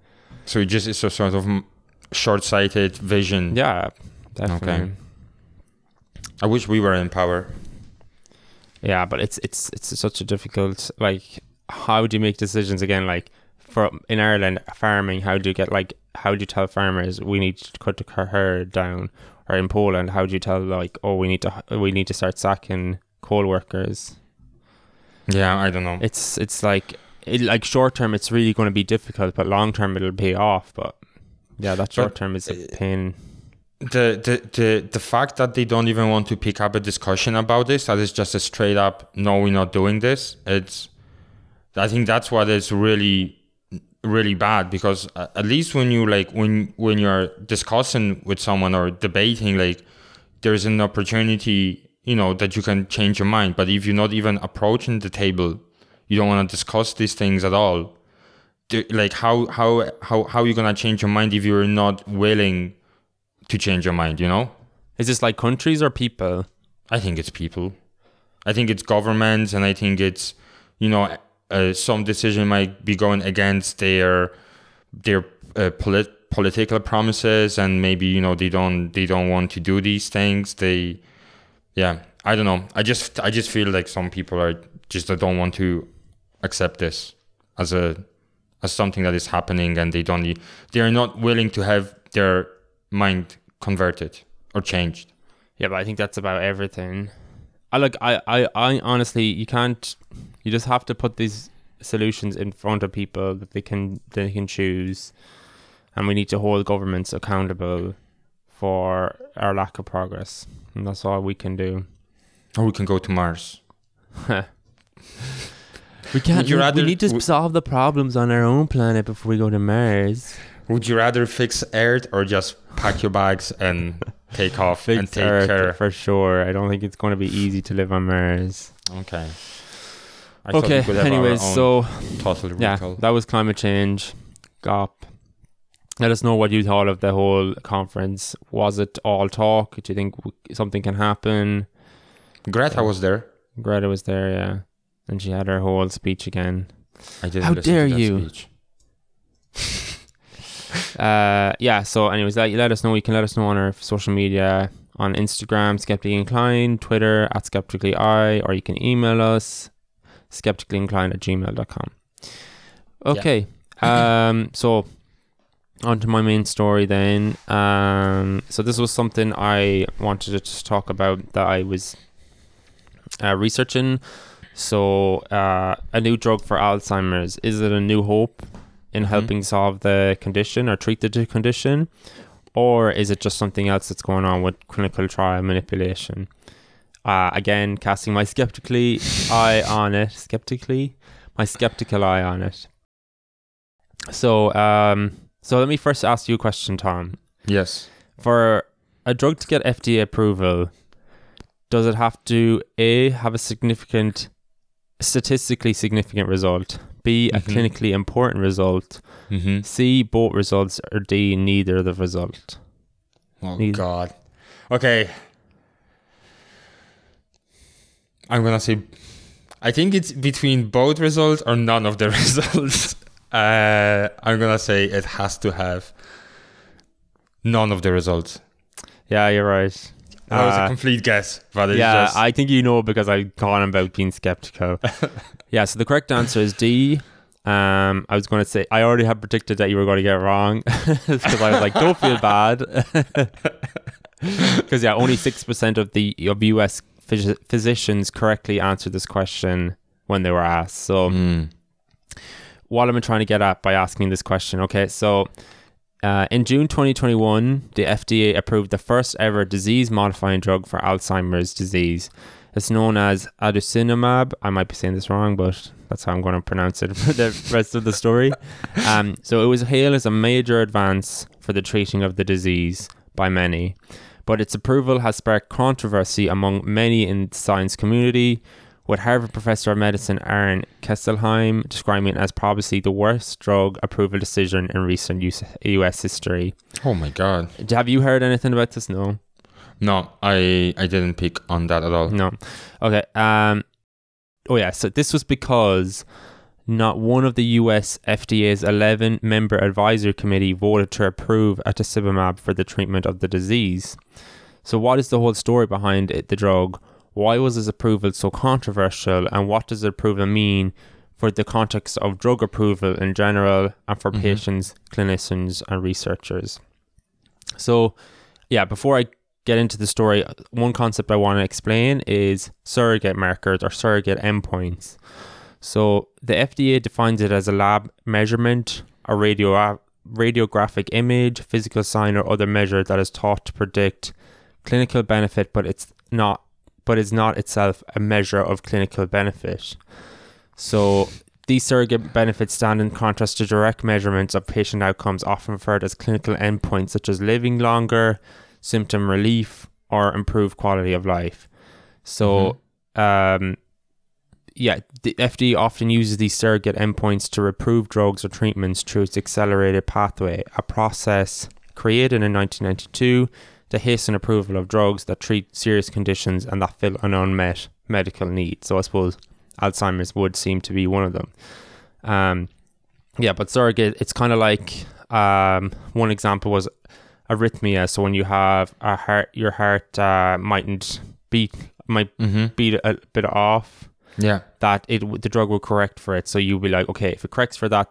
So it's a sort of short-sighted vision. Yeah, definitely. Okay. I wish we were in power. Yeah, but it's such a difficult, like. How do you make decisions again? Like, in Ireland, farming. How do you tell farmers we need to cut the herd down? Or in Poland, how do you tell we need to start sacking coal workers? Yeah, I don't know. It's short term, it's really going to be difficult, but long term it'll pay off. But yeah, that short term is a pain. The fact that they don't even want to pick up a discussion about this, that is just a straight up no, we're not doing this. I think that's what is really, really bad, because at least when you when you're discussing with someone or debating, like, there's an opportunity, you know, that you can change your mind. But if you're not even approaching the table, you don't want to discuss these things at all. Like, how are you gonna change your mind if you're not willing to change your mind? You know, is this like countries or people? I think it's people. I think it's governments, and I think it's, you know. Some decision might be going against their political promises, and maybe, you know, they don't want to do these things. I don't know. I just feel like some people are just, they don't want to accept this as something that is happening, and they're not willing to have their mind converted or changed. Yeah, but I think that's about everything. I honestly, you can't. You just have to put these solutions in front of people that they can choose, and we need to hold governments accountable for our lack of progress, and that's all we can do. Or we can go to Mars. We can't. We need to solve the problems on our own planet before we go to Mars. Would you rather fix Earth or just pack your bags and take off and take Earth, care? For sure. I don't think it's going to be easy to live on Mars. Okay. Anyways, so yeah, that was climate change. GOP. Let us know what you thought of the whole conference. Was it all talk? Do you think something can happen? Greta was there, yeah. And she had her whole speech again. I didn't How dare to that you? Speech. Yeah, so anyways, let us know. You can let us know on our social media. On Instagram, Skeptically Inclined. Twitter, @SkepticallyI. Or you can email us. skepticallyinclined@gmail.com. Okay, yeah. So on to my main story then. So this was something I wanted to just talk about that I was researching. So a new drug for Alzheimer's. Is it a new hope in helping solve the condition or treat the condition? Or is it just something else that's going on with clinical trial manipulation? Again, casting my skeptical eye on it. So, so let me first ask you a question, Tom. Yes. For a drug to get FDA approval, does it have to A, have a statistically significant result, B, a clinically important result, C, both results, or D, neither the result? Oh, God. Okay. I'm going to say... I think it's between both results or none of the results. I'm going to say it has to have none of the results. Yeah, you're right. That was a complete guess. But yeah, I think you know because I've gone about being skeptical. Yeah, so the correct answer is D. I was going to say, I already had predicted that you were going to get it wrong because I was like, don't feel bad. Because yeah, only 6% of US physicians correctly answered this question when they were asked. So what am I trying to get at by asking this question? Okay, so in June 2021, the FDA approved the first ever disease-modifying drug for Alzheimer's disease. It's known as Aducanumab. I might be saying this wrong, but that's how I'm going to pronounce it for the rest of the story. So it was hailed as a major advance for the treating of the disease by many. But its approval has sparked controversy among many in the science community, with Harvard Professor of Medicine Aaron Kesselheim describing it as probably the worst drug approval decision in recent US history. Oh my God. Have you heard anything about this? No. No, I didn't pick on that at all. No. Okay. So this was because not one of the US FDA's 11 member advisory committee voted to approve aducanumab for the treatment of the disease. So what is the whole story behind it, the drug? Why was this approval so controversial? And what does the approval mean for the context of drug approval in general and for patients, clinicians, and researchers? So, yeah, before I get into the story, one concept I want to explain is surrogate markers or surrogate endpoints. So the FDA defines it as a lab measurement, a radiographic image, physical sign, or other measure that is thought to predict clinical benefit, but it's not itself a measure of clinical benefit. So these surrogate benefits stand in contrast to direct measurements of patient outcomes, often referred as clinical endpoints, such as living longer, symptom relief, or improved quality of life. So, the FDA often uses these surrogate endpoints to approve drugs or treatments through its accelerated pathway, a process created in 1992 to hasten approval of drugs that treat serious conditions and that fill an unmet medical need. So I suppose Alzheimer's would seem to be one of them. But surrogate, it's kind of like one example was arrhythmia. So when you have a heart, your heart might beat a bit off. Yeah, that the drug will correct for it. So you'll be like, okay, if it corrects for that,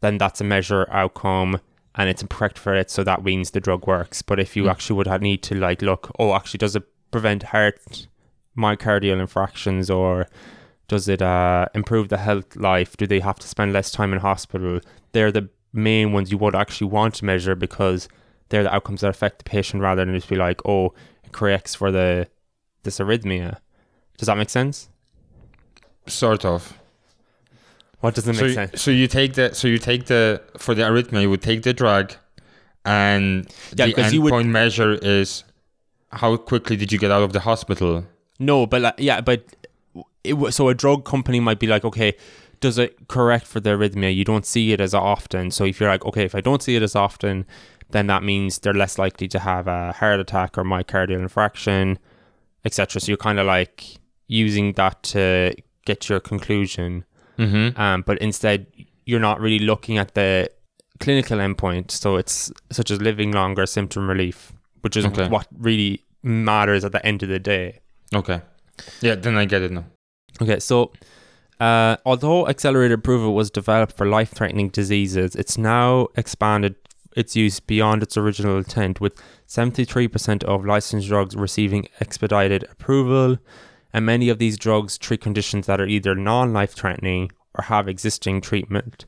then that's a measure outcome, and it's correct for it. So that means the drug works. But if you actually would have need to like look, does it prevent myocardial infarctions, or does it improve the health life? Do they have to spend less time in hospital? They're the main ones you would actually want to measure because they're the outcomes that affect the patient rather than just be like, it corrects for this arrhythmia. Does that make sense? Sort of. What doesn't make sense? So you take the for the arrhythmia, you would take the drug, and the endpoint measure is how quickly did you get out of the hospital. No, but so a drug company might be like, okay, does it correct for the arrhythmia? You don't see it as often. So if you're like, okay, if I don't see it as often, then that means they're less likely to have a heart attack or myocardial infarction, etc. So you're kind of like using that to get your conclusion, but instead you're not really looking at the clinical endpoint, so it's such as living longer, symptom relief, which is what really matters at the end of the day. Then I get it now. Although accelerated approval was developed for life-threatening diseases, it's now expanded its use beyond its original intent, with 73% of licensed drugs receiving expedited approval. And many of these drugs treat conditions that are either non-life-threatening or have existing treatment.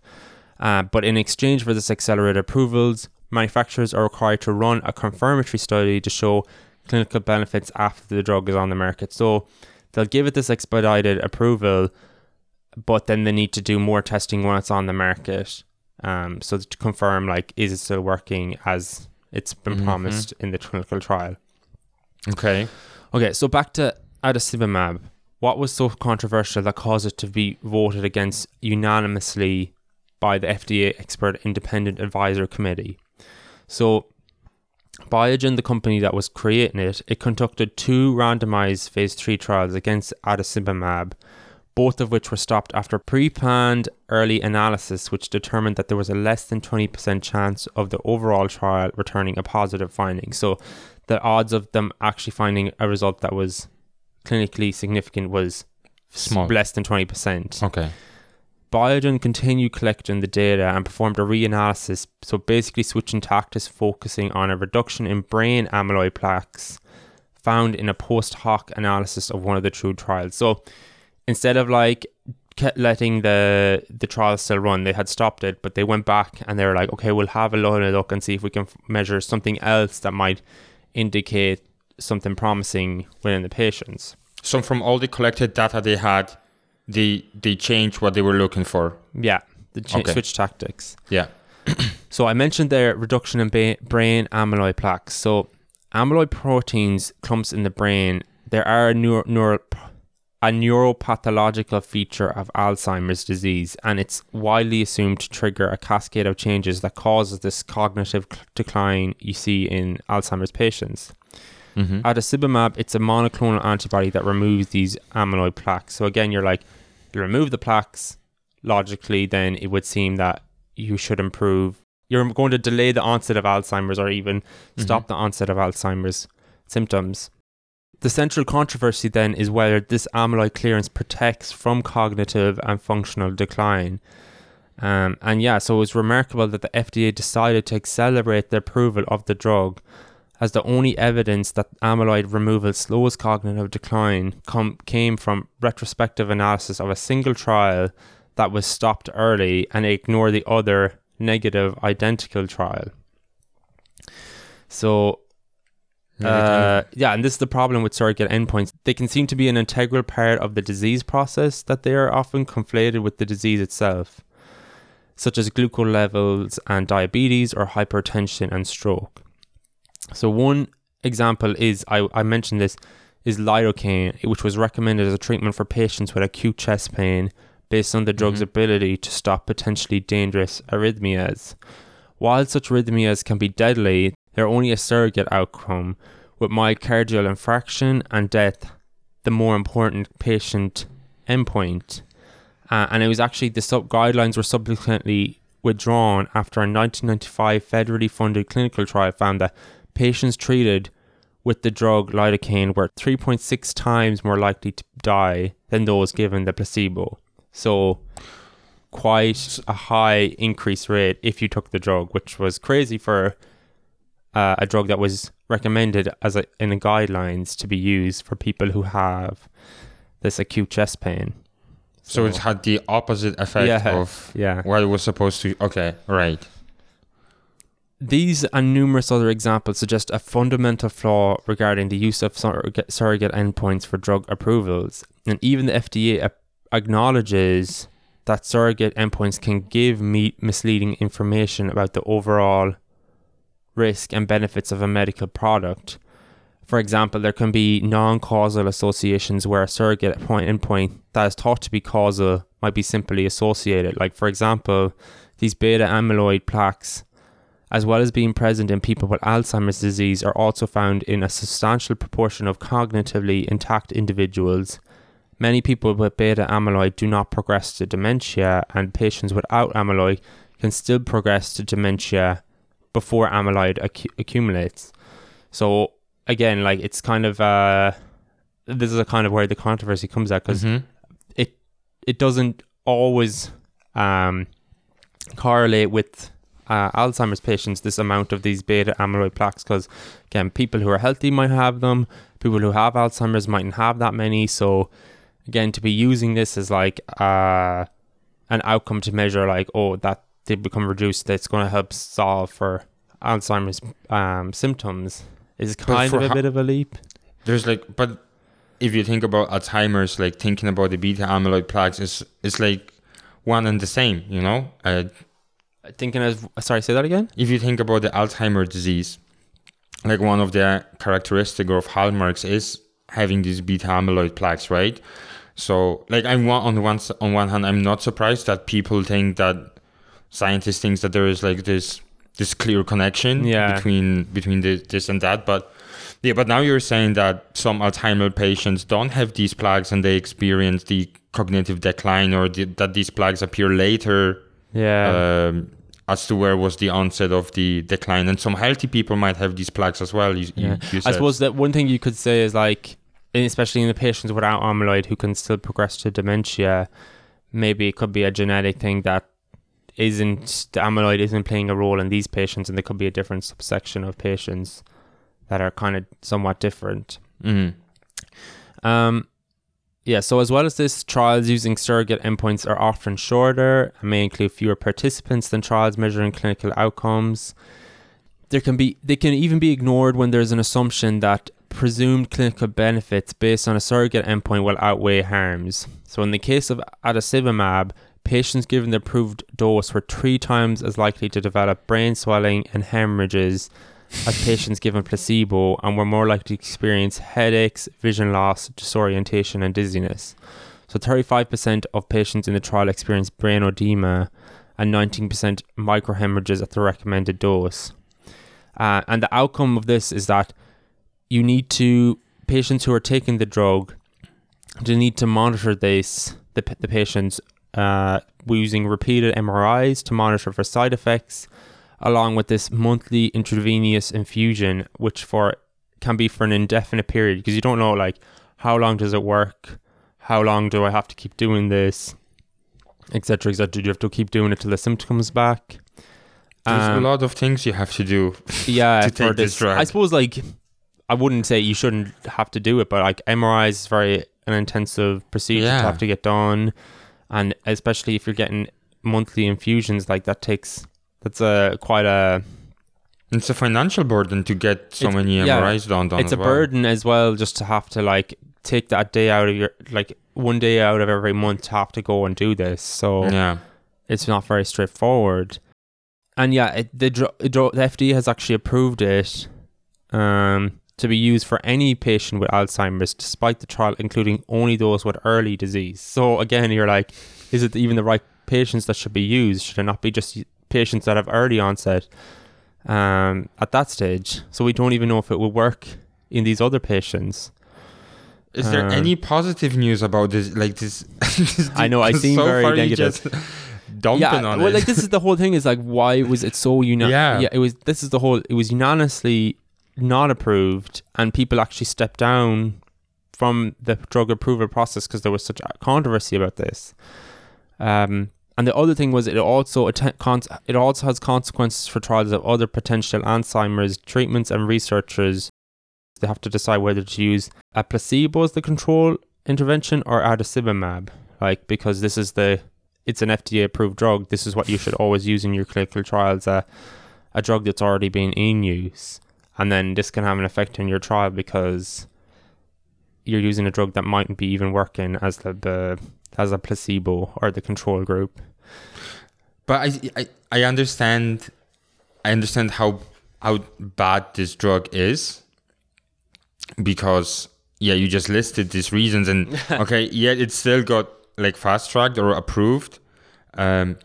But in exchange for this accelerated approvals, manufacturers are required to run a confirmatory study to show clinical benefits after the drug is on the market. So they'll give it this expedited approval, but then they need to do more testing when it's on the market. So to confirm, is it still working as it's been promised in the clinical trial? Okay, so back to aducanumab. What was so controversial that caused it to be voted against unanimously by the FDA Expert Independent Advisor Committee? So Biogen, the company that was creating it, it conducted two randomized phase 3 trials against aducanumab, both of which were stopped after pre-planned early analysis, which determined that there was a less than 20% chance of the overall trial returning a positive finding. So the odds of them actually finding a result that was clinically significant was small, less than 20%. Okay. Biogen continued collecting the data and performed a reanalysis, so basically switching tactics, focusing on a reduction in brain amyloid plaques found in a post hoc analysis of one of the two trials. So instead of like letting the trial still run, they had stopped it, but they went back and they were like, okay, we'll have a look and see if we can measure something else that might indicate something promising within the patients. So from all the collected data they had, they changed what they were looking for. Yeah, they switched tactics. Yeah. So I mentioned their reduction in brain amyloid plaques. So amyloid proteins, clumps in the brain, there are a neuropathological feature of Alzheimer's disease, and it's widely assumed to trigger a cascade of changes that causes this cognitive decline you see in Alzheimer's patients. Mm-hmm. Aducanumab, it's a monoclonal antibody that removes these amyloid plaques. So again, you remove the plaques, logically then it would seem that you should improve. You're going to delay the onset of Alzheimer's or even stop the onset of Alzheimer's symptoms. The central controversy then is whether this amyloid clearance protects from cognitive and functional decline. So it was remarkable that the FDA decided to accelerate the approval of the drug, as the only evidence that amyloid removal slows cognitive decline came from retrospective analysis of a single trial that was stopped early and ignored the other negative identical trial. So... and this is the problem with surrogate endpoints. They can seem to be an integral part of the disease process, that they are often conflated with the disease itself, such as glucose levels and diabetes or hypertension and stroke. So one example is, I mentioned this, is lidocaine, which was recommended as a treatment for patients with acute chest pain based on the drug's ability to stop potentially dangerous arrhythmias. While such arrhythmias can be deadly, they're only a surrogate outcome, with myocardial infarction and death the more important patient endpoint. And it was actually the guidelines were subsequently withdrawn after a 1995 federally funded clinical trial found that patients treated with the drug lidocaine were 3.6 times more likely to die than those given the placebo. So quite a high increase rate if you took the drug, which was crazy for... a drug that was recommended as in the guidelines to be used for people who have this acute chest pain. So it had the opposite effect of what it was supposed to... Okay, right. These and numerous other examples suggest a fundamental flaw regarding the use of surrogate endpoints for drug approvals. And even the FDA acknowledges that surrogate endpoints can give misleading information about the overall risk and benefits of a medical product. For example, there can be non-causal associations where a surrogate endpoint that is thought to be causal might be simply associated. Like, for example, these beta amyloid plaques, as well as being present in people with Alzheimer's disease, are also found in a substantial proportion of cognitively intact individuals. Many people with beta amyloid do not progress to dementia, and patients without amyloid can still progress to dementia before amyloid accumulates. So again, like, it's kind of this is a kind of where the controversy comes out, because it doesn't always correlate with Alzheimer's patients, this amount of these beta amyloid plaques, because again, people who are healthy might have them, people who have Alzheimer's mightn't have that many. So again, to be using this as like an outcome to measure like, oh, that they become reduced, that's going to help solve for Alzheimer's symptoms, is kind of a bit of a leap. There's like, but if you think about Alzheimer's, like thinking about the beta amyloid plaques, it's like one and the same, you know? Sorry, say that again? If you think about the Alzheimer's disease, like one of the characteristics of hallmarks is having these beta amyloid plaques, right? So like, on one hand, I'm not surprised that people think that scientists think that there is like this this clear connection between this and that. But now you're saying that some Alzheimer's patients don't have these plaques and they experience the cognitive decline, or that these plaques appear later. Yeah. As to where was the onset of the decline, and some healthy people might have these plaques as well. You I suppose that one thing you could say is, like, especially in the patients without amyloid who can still progress to dementia, maybe it could be a genetic thing that the amyloid isn't playing a role in these patients, and there could be a different subsection of patients that are kind of somewhat different. Mm-hmm. So as well as this, trials using surrogate endpoints are often shorter and may include fewer participants than trials measuring clinical outcomes. They can even be ignored when there's an assumption that presumed clinical benefits based on a surrogate endpoint will outweigh harms. So in the case of aducanumab, patients given the approved dose were 3 times as likely to develop brain swelling and hemorrhages as patients given placebo, and were more likely to experience headaches, vision loss, disorientation, and dizziness. So 35% of patients in the trial experienced brain edema and 19% microhemorrhages at the recommended dose. And the outcome of this is that patients who are taking the drug, they need to monitor the patients using repeated MRIs to monitor for side effects, along with this monthly intravenous infusion, which can be for an indefinite period, because you don't know, like, how long does it work, how long do I have to keep doing this, etc., etc. Do you have to keep doing it till the symptom comes back? There's a lot of things you have to do to take this drug. I suppose, like, I wouldn't say you shouldn't have to do it, but, like, MRIs is an intensive procedure to have to get done, and especially if you're getting monthly infusions, like, it's a financial burden to get so many MRIs done. It's a burden as well, just to have to, like, take that day out of your, like, one day out of every month to have to go and do this. So it's not very straightforward. And the FDA has actually approved it to be used for any patient with Alzheimer's, despite the trial including only those with early disease. So again, you're like, is it even the right patients that should be used? Should it not be just patients that have early onset at that stage? So we don't even know if it will work in these other patients. Is there any positive news about this? Like this, I know I seem so very negative. Dumping on it. Well, like, this is the whole thing. Is like, why was it so unanimous? It was unanimously not approved, and people actually stepped down from the drug approval process because there was such controversy about this. And the other thing was, it also has consequences for trials of other potential Alzheimer's treatments, and researchers, they have to decide whether to use a placebo as the control intervention or aducanumab, like, because it's an FDA approved drug. This is what you should always use in your clinical trials, a drug that's already been in use, and then this can have an effect on your trial because you're using a drug that mightn't be even working as as a placebo or the control group. But I understand how bad this drug is, because you just listed these reasons, and it's still got, like, fast-tracked or approved, and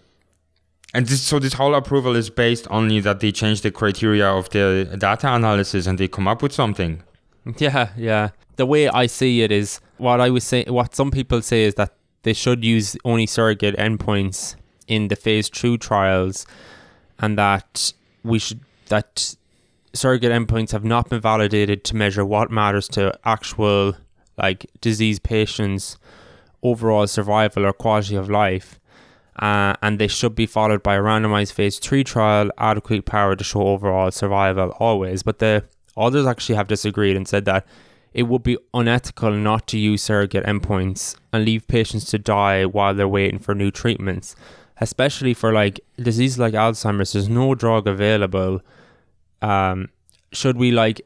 this whole approval is based only that they change the criteria of the data analysis and they come up with something. The way I see it is, what some people say is that they should use only surrogate endpoints in the phase 2 trials, and that that surrogate endpoints have not been validated to measure what matters to actual, like, disease patients' overall survival or quality of life, and they should be followed by a randomized phase 3 trial, adequate power to show overall survival always. But the others actually have disagreed and said that it would be unethical not to use surrogate endpoints and leave patients to die while they're waiting for new treatments, especially for, like, diseases like Alzheimer's. There's no drug available. Should we, like,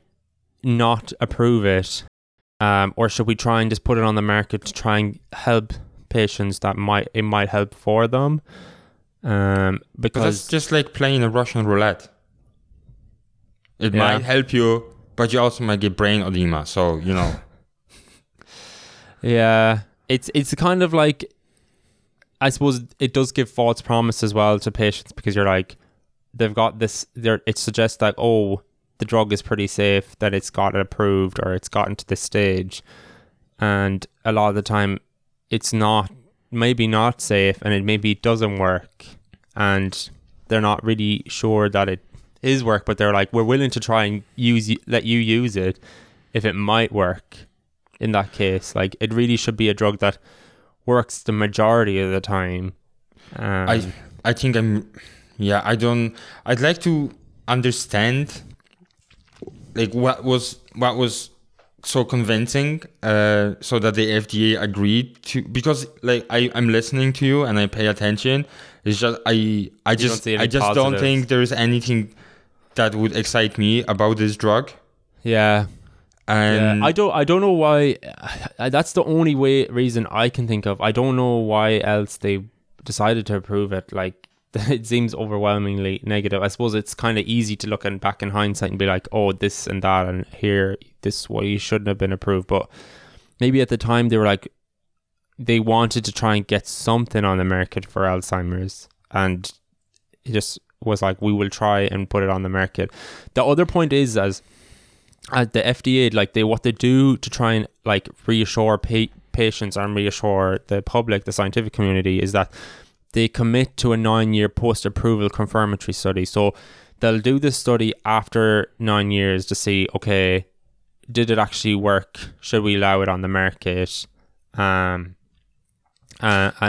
not approve it, or should we try and just put it on the market to try and help patients that might help for them? Because that's just like playing a Russian roulette. It might help you, but you also might get brain edema, so, you know. It's kind of like, I suppose it does give false promise as well to patients, because you're like, they've got this, it suggests that, oh, the drug is pretty safe, that it's gotten approved or it's gotten to this stage. And a lot of the time it's not, maybe not safe, and it maybe doesn't work. And they're not really sure that it is work, but they're like, we're willing to try and let you use it if it might work in that case. Like, it really should be a drug that works the majority of the time. I think I'm, yeah, I don't, I'd like to understand like what was so convincing so that the FDA agreed to, because like I'm listening to you and I pay attention. It's just I just don't think there is anything that would excite me about this drug. Yeah. And yeah. I don't know why. That's the only reason I can think of. I don't know why else they decided to approve it. Like, it seems overwhelmingly negative. I suppose it's kind of easy to look back in hindsight and be like, oh, this and that, and here, this way shouldn't have been approved. But maybe at the time they were like, they wanted to try and get something on the market for Alzheimer's, and it just was like, we will try and put it on the market. The other point is, as at the FDA, like, what they do to try and like reassure patients and reassure the public, the scientific community, is that they commit to a 9-year post-approval confirmatory study. So they'll do this study after 9 years to see, okay, did it actually work? Should we allow it on the market? And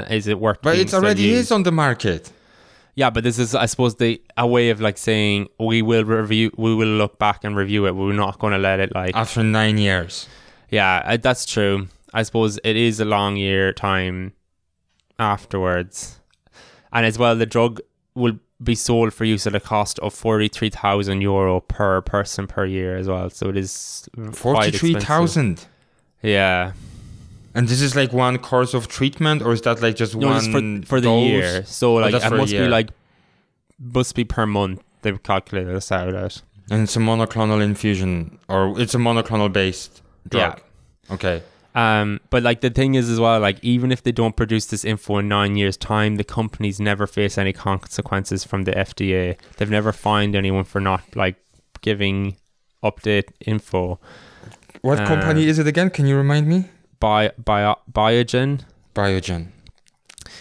is it worth? But it already is on the market. Yeah, but this is, I suppose, a way of like saying, we will look back and review it. We're not going to let it like after 9 years. Yeah, that's true. I suppose it is a long year time afterwards. And as well, the drug will be sold for use at a cost of €43,000 per person per year as well. So it is 43,000. Yeah. And this is like one course of treatment, or is that like just one? No, for the year. So like it must be per month. They've calculated this out. And it's a monoclonal infusion, or it's a monoclonal based drug. Yeah. Okay. But like the thing is as well, like even if they don't produce this info in 9 years time, the companies never face any consequences from the FDA. They've never fined anyone for not like giving update info. What company is it again? Can you remind me? Biogen.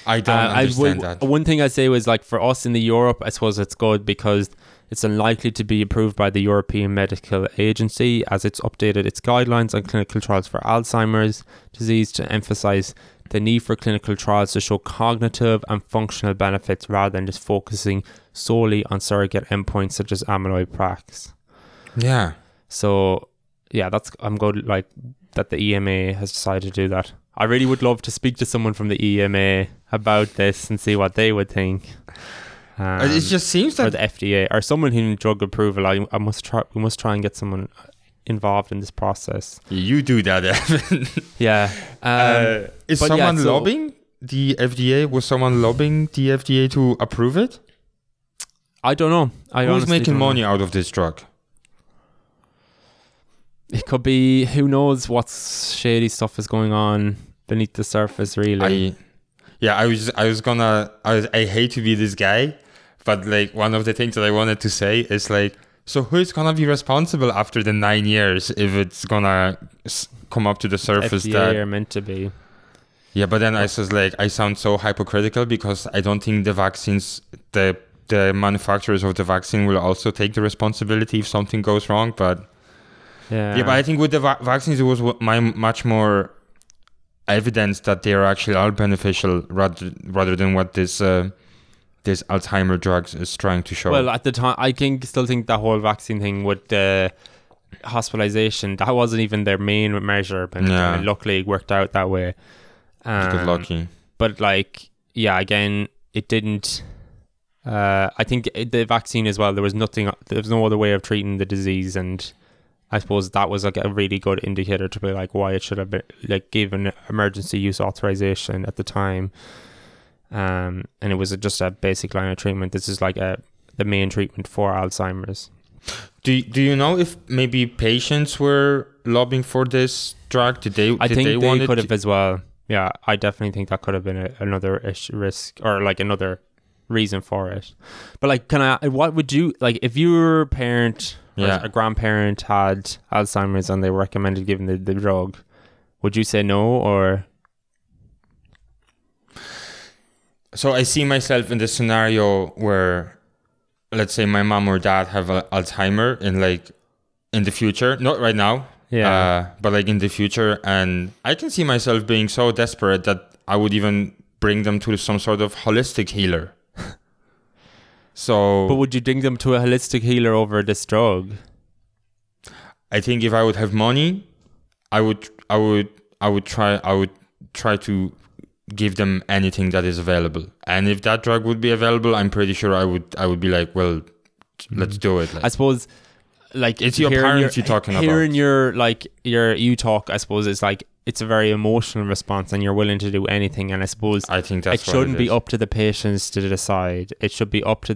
I don't understand that. One thing I say was like, for us in the Europe, I suppose it's good because it's unlikely to be approved by the European Medical Agency, as it's updated its guidelines on clinical trials for Alzheimer's disease to emphasize the need for clinical trials to show cognitive and functional benefits rather than just focusing solely on surrogate endpoints such as amyloid plaques. Yeah. So, yeah, I'm good like that the EMA has decided to do that. I really would love to speak to someone from the EMA about this and see what they would think. It just seems that, or the FDA, or someone who needs drug approval. We must try and get someone involved in this process. You do that, Evan. Yeah. Is someone lobbying the FDA? Was someone lobbying the FDA to approve it? I don't know. Who's making money out of this drug? It could be, who knows what shady stuff is going on beneath the surface, really. I hate to be this guy, but like one of the things that I wanted to say is like, so who's gonna be responsible after the 9 years if it's gonna come up to the surface FDA that are meant to be? Yeah, but then I was like, I sound so hypocritical because I don't think the vaccines, the manufacturers of the vaccine will also take the responsibility if something goes wrong. But yeah, but I think with the vaccines, it was much more evidence that they are actually all beneficial rather than what this Alzheimer drugs is trying to show. Well, at the time, I still think that whole vaccine thing with the hospitalization, that wasn't even their main measure, but yeah, luckily it worked out that way. Good lucky. But like, yeah, again, it didn't. I think the vaccine as well, there was no other way of treating the disease, and I suppose that was like a really good indicator to be like why it should have been like given emergency use authorization at the time. And it was just a basic line of treatment. This is like the main treatment for Alzheimer's. Do you know if maybe patients were lobbying for this drug? I think they could have as well. Yeah, I definitely think that could have been another risk, or like another reason for it. But like, what would you, like, if your parent or a grandparent had Alzheimer's and they were recommended giving the drug, would you say no? Or? So I see myself in this scenario where, let's say, my mom or dad have Alzheimer's in the future, not right now, but like in the future. And I can see myself being so desperate that I would even bring them to some sort of holistic healer. So, but would you bring them to a holistic healer over this drug? I think if I would have money, I would try to give them anything that is available. And if that drug would be available, I'm pretty sure I would be like, well, let's do it. Like, I suppose, like, it's your parents you're talking about. Hearing you talk, I suppose, is like, it's a very emotional response and you're willing to do anything. And I suppose I think that's it shouldn't be up to the patients to decide. It should be up to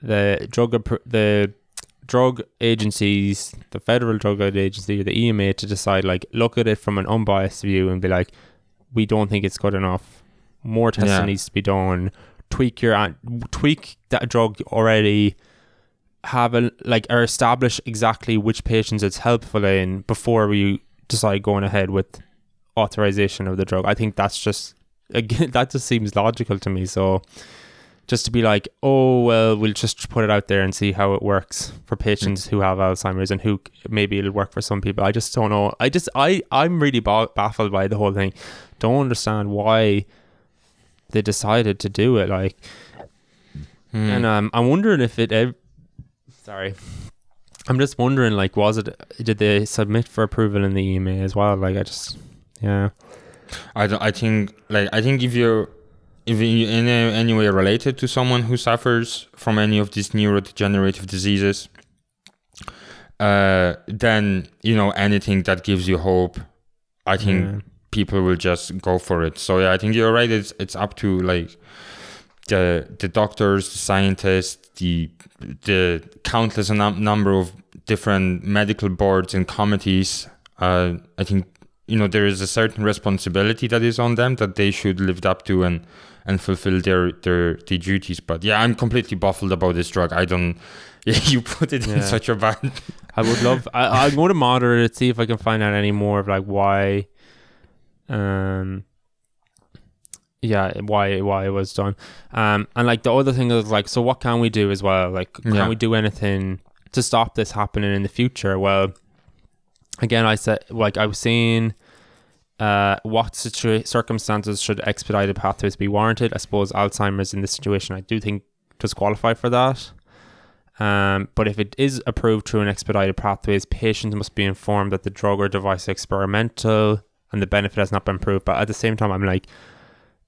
the drug agencies, the Federal Drug Agency, the EMA, to decide, like, look at it from an unbiased view and be like, we don't think it's good enough. More testing needs to be done. Tweak that drug already. Establish exactly which patients it's helpful in before we decide going ahead with authorization of the drug. I think that's just, again, that just seems logical to me. So just to be like, oh, well, we'll just put it out there and see how it works for patients who have Alzheimer's and who maybe it'll work for some people. I just don't know. I'm really baffled by the whole thing. Don't understand why they decided to do it. Like, and I'm wondering if it... Sorry. I'm just wondering, like, did they submit for approval in the EMA as well? Like, I think if you're in any way related to someone who suffers from any of these neurodegenerative diseases, then, you know, anything that gives you hope, I think people will just go for it. So yeah, I think you're right. It's up to like the doctors, the scientists, the countless number of different medical boards and committees. I think, you know, there is a certain responsibility that is on them that they should live up to and fulfill their duties. But yeah, I'm completely baffled about this drug. I don't... You put it in such a bad... I would love... I'm going to moderate it, see if I can find out any more of like why... why it was done. And like the other thing is like, so what can we do as well? Like, can we do anything to stop this happening in the future? Well, again, I said, like, I was saying, what circumstances should expedited pathways be warranted? I suppose Alzheimer's in this situation, I do think does qualify for that. But if it is approved through an expedited pathways, patients must be informed that the drug or device is experimental and the benefit has not been proved. But at the same time, I'm like,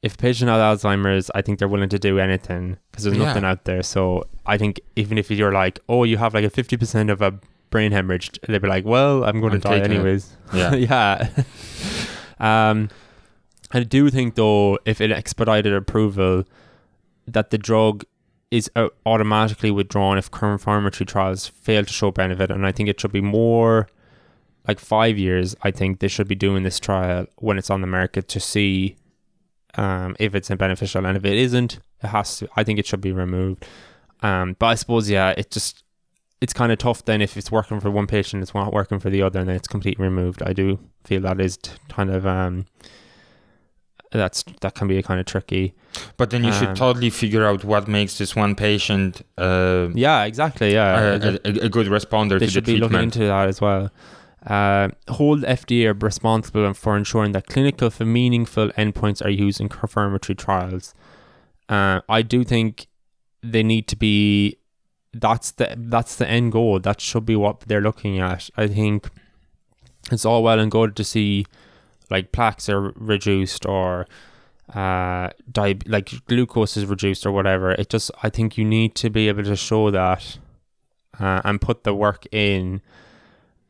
if a patient has Alzheimer's, I think they're willing to do anything because there's nothing out there. So I think even if you're like, oh, you have like a 50% of a brain hemorrhage, they'd be like, well, I'm going to die anyways. I do think though, if it expedited approval, that the drug is automatically withdrawn if confirmatory trials fail to show benefit. And I think it should be more like 5 years. I think they should be doing this trial when it's on the market to see if it's beneficial, and if it isn't, it has to, I think it should be removed. But I suppose, it's kind of tough then if it's working for one patient, it's not working for the other, and then it's completely removed. I do feel that is kind of, that can be kind of tricky. But then you should totally figure out what makes this one patient, a good responder to the treatment. They should be looking into that as well. Hold FDA responsible for ensuring that clinical for meaningful endpoints are used in confirmatory trials. I do think they need to be, that's the end goal. That should be what they're looking at. I think it's all well and good to see like plaques are reduced or like glucose is reduced or whatever. It just, I think you need to be able to show that and put the work in.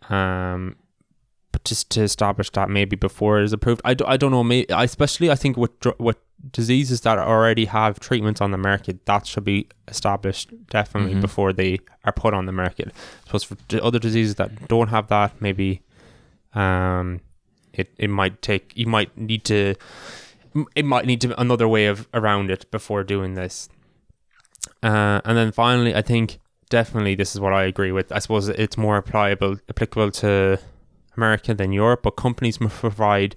But just to establish that maybe before it is approved. I don't know, maybe, especially I think with diseases that already have treatments on the market, that should be established definitely before they are put on the market. I suppose for other diseases that don't have that, maybe it might take, you might need to it might need to another way of around it before doing this. And then finally, I think definitely this is what I agree with. I suppose it's more applicable to America than Europe, but companies must provide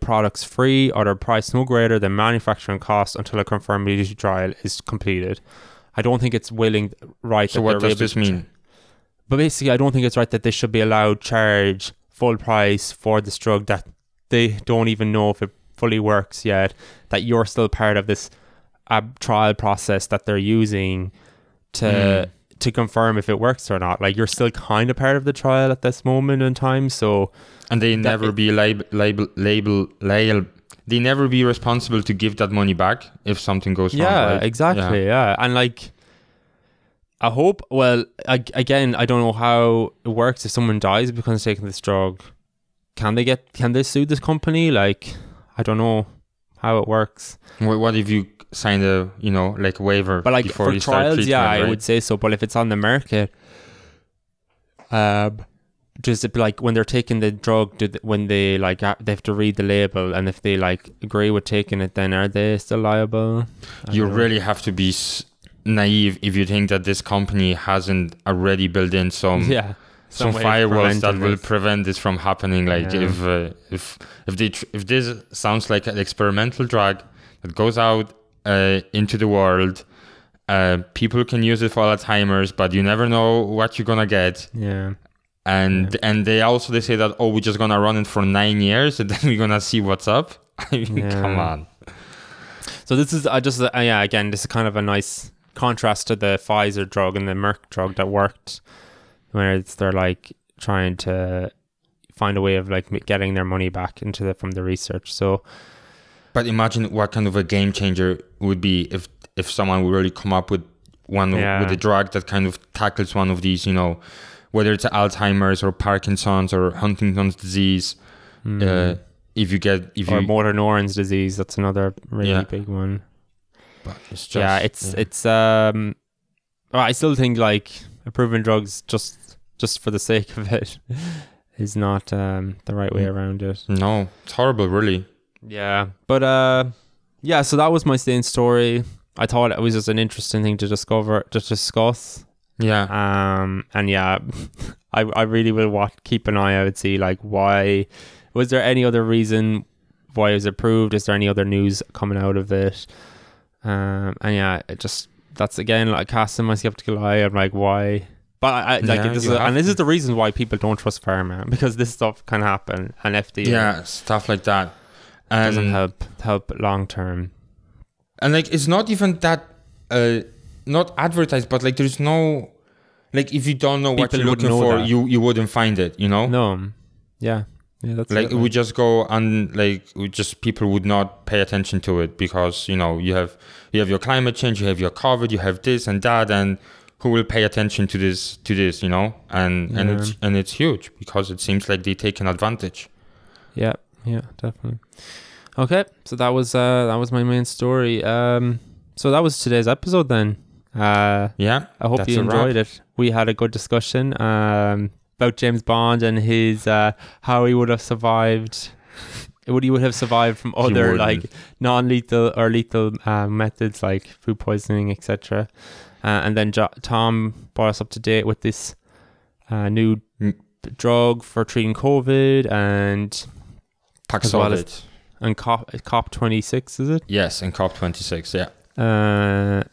products free or their price no greater than manufacturing cost until a confirmatory trial is completed. I don't think it's right. So what does this mean? But basically, I don't think it's right that they should be allowed charge full price for this drug that they don't even know if it fully works yet, that you're still part of this trial process that they're using to confirm if it works or not. Like, you're still kind of part of the trial at this moment in time. So, and they never be responsible to give that money back if something goes wrong. Right? Exactly. Yeah. And like, I hope, again, I don't know how it works. If someone dies because they're taking this drug, can they sue this company? Like, I don't know how it works. What if you sign a, like, waiver before for you trials, start treatment, right? I would say so. But if it's on the market, just like when they're taking the drug, when they like they have to read the label, and if they like agree with taking it, then are they still liable? You really have to be naive if you think that this company hasn't already built in some firewalls that will prevent this from happening. Like, if this sounds like an experimental drug that goes out into the world, people can use it for Alzheimer's, but you never know what you're gonna get. And they say that, we're just gonna run it for 9 years and then we're gonna see what's up. I mean, come on. So this is again, this is kind of a nice contrast to the Pfizer drug and the Merck drug that worked, where they're like trying to find a way of like getting their money back from the research. So, but imagine what kind of a game changer would be if someone would really come up with with a drug that kind of tackles one of these, whether it's Alzheimer's or Parkinson's or Huntington's disease. If you get motor neurons disease, that's another really big one. But it's just I still think like approving drugs just for the sake of it is not the right way around it. No, it's horrible, really. Yeah, but so that was my stain story. I thought it was just an interesting thing to discuss. I really will keep an eye out and see like why. Was there any other reason why it was approved? Is there any other news coming out of it? That's again like casting my skeptical eye. I'm like, why? But this is the reason why people don't trust pharma, because this stuff can happen, and FDA stuff like that. Doesn't help long term. And like, it's not even that not advertised, but like there's no like, if you don't know people what you're looking for, you wouldn't find it, No. Yeah, that's like it would just go and like people would not pay attention to it because you have your climate change, you have your COVID, you have this and that, and who will pay attention to this, And it's huge because it seems like they take an advantage. Yeah, definitely. Okay, so that was my main story. So that was today's episode then. I hope you enjoyed it. We had a good discussion. About James Bond and his how he would have survived from other like non-lethal or lethal methods like food poisoning, etc. And then Tom brought us up to date with this new drug for treating COVID and Paxlovid, and COP26, is it? Yes, and COP26, yeah.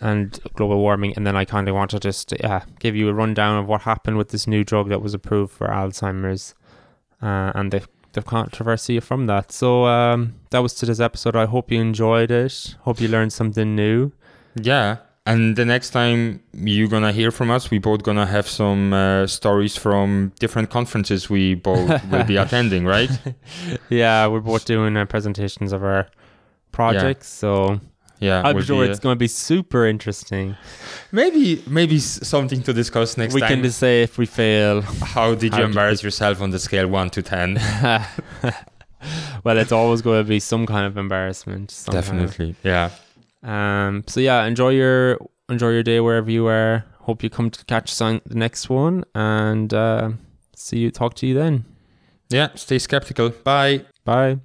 And global warming, and then I kind of want to just give you a rundown of what happened with this new drug that was approved for Alzheimer's and the controversy from that. So that was today's episode. I hope you enjoyed it. Hope you learned something new. Yeah, and the next time you're gonna hear from us, we both gonna have some stories from different conferences we both will be attending, right? Yeah, we're both doing presentations of our projects. So. Yeah, I'm sure it's going to be super interesting. Maybe something to discuss next time. We can just say if we fail. How did you embarrass yourself on the scale 1 to 10? Well, it's always going to be some kind of embarrassment. Definitely, yeah. So yeah, enjoy your day wherever you are. Hope you come to catch the next one, and talk to you then. Yeah, stay skeptical. Bye.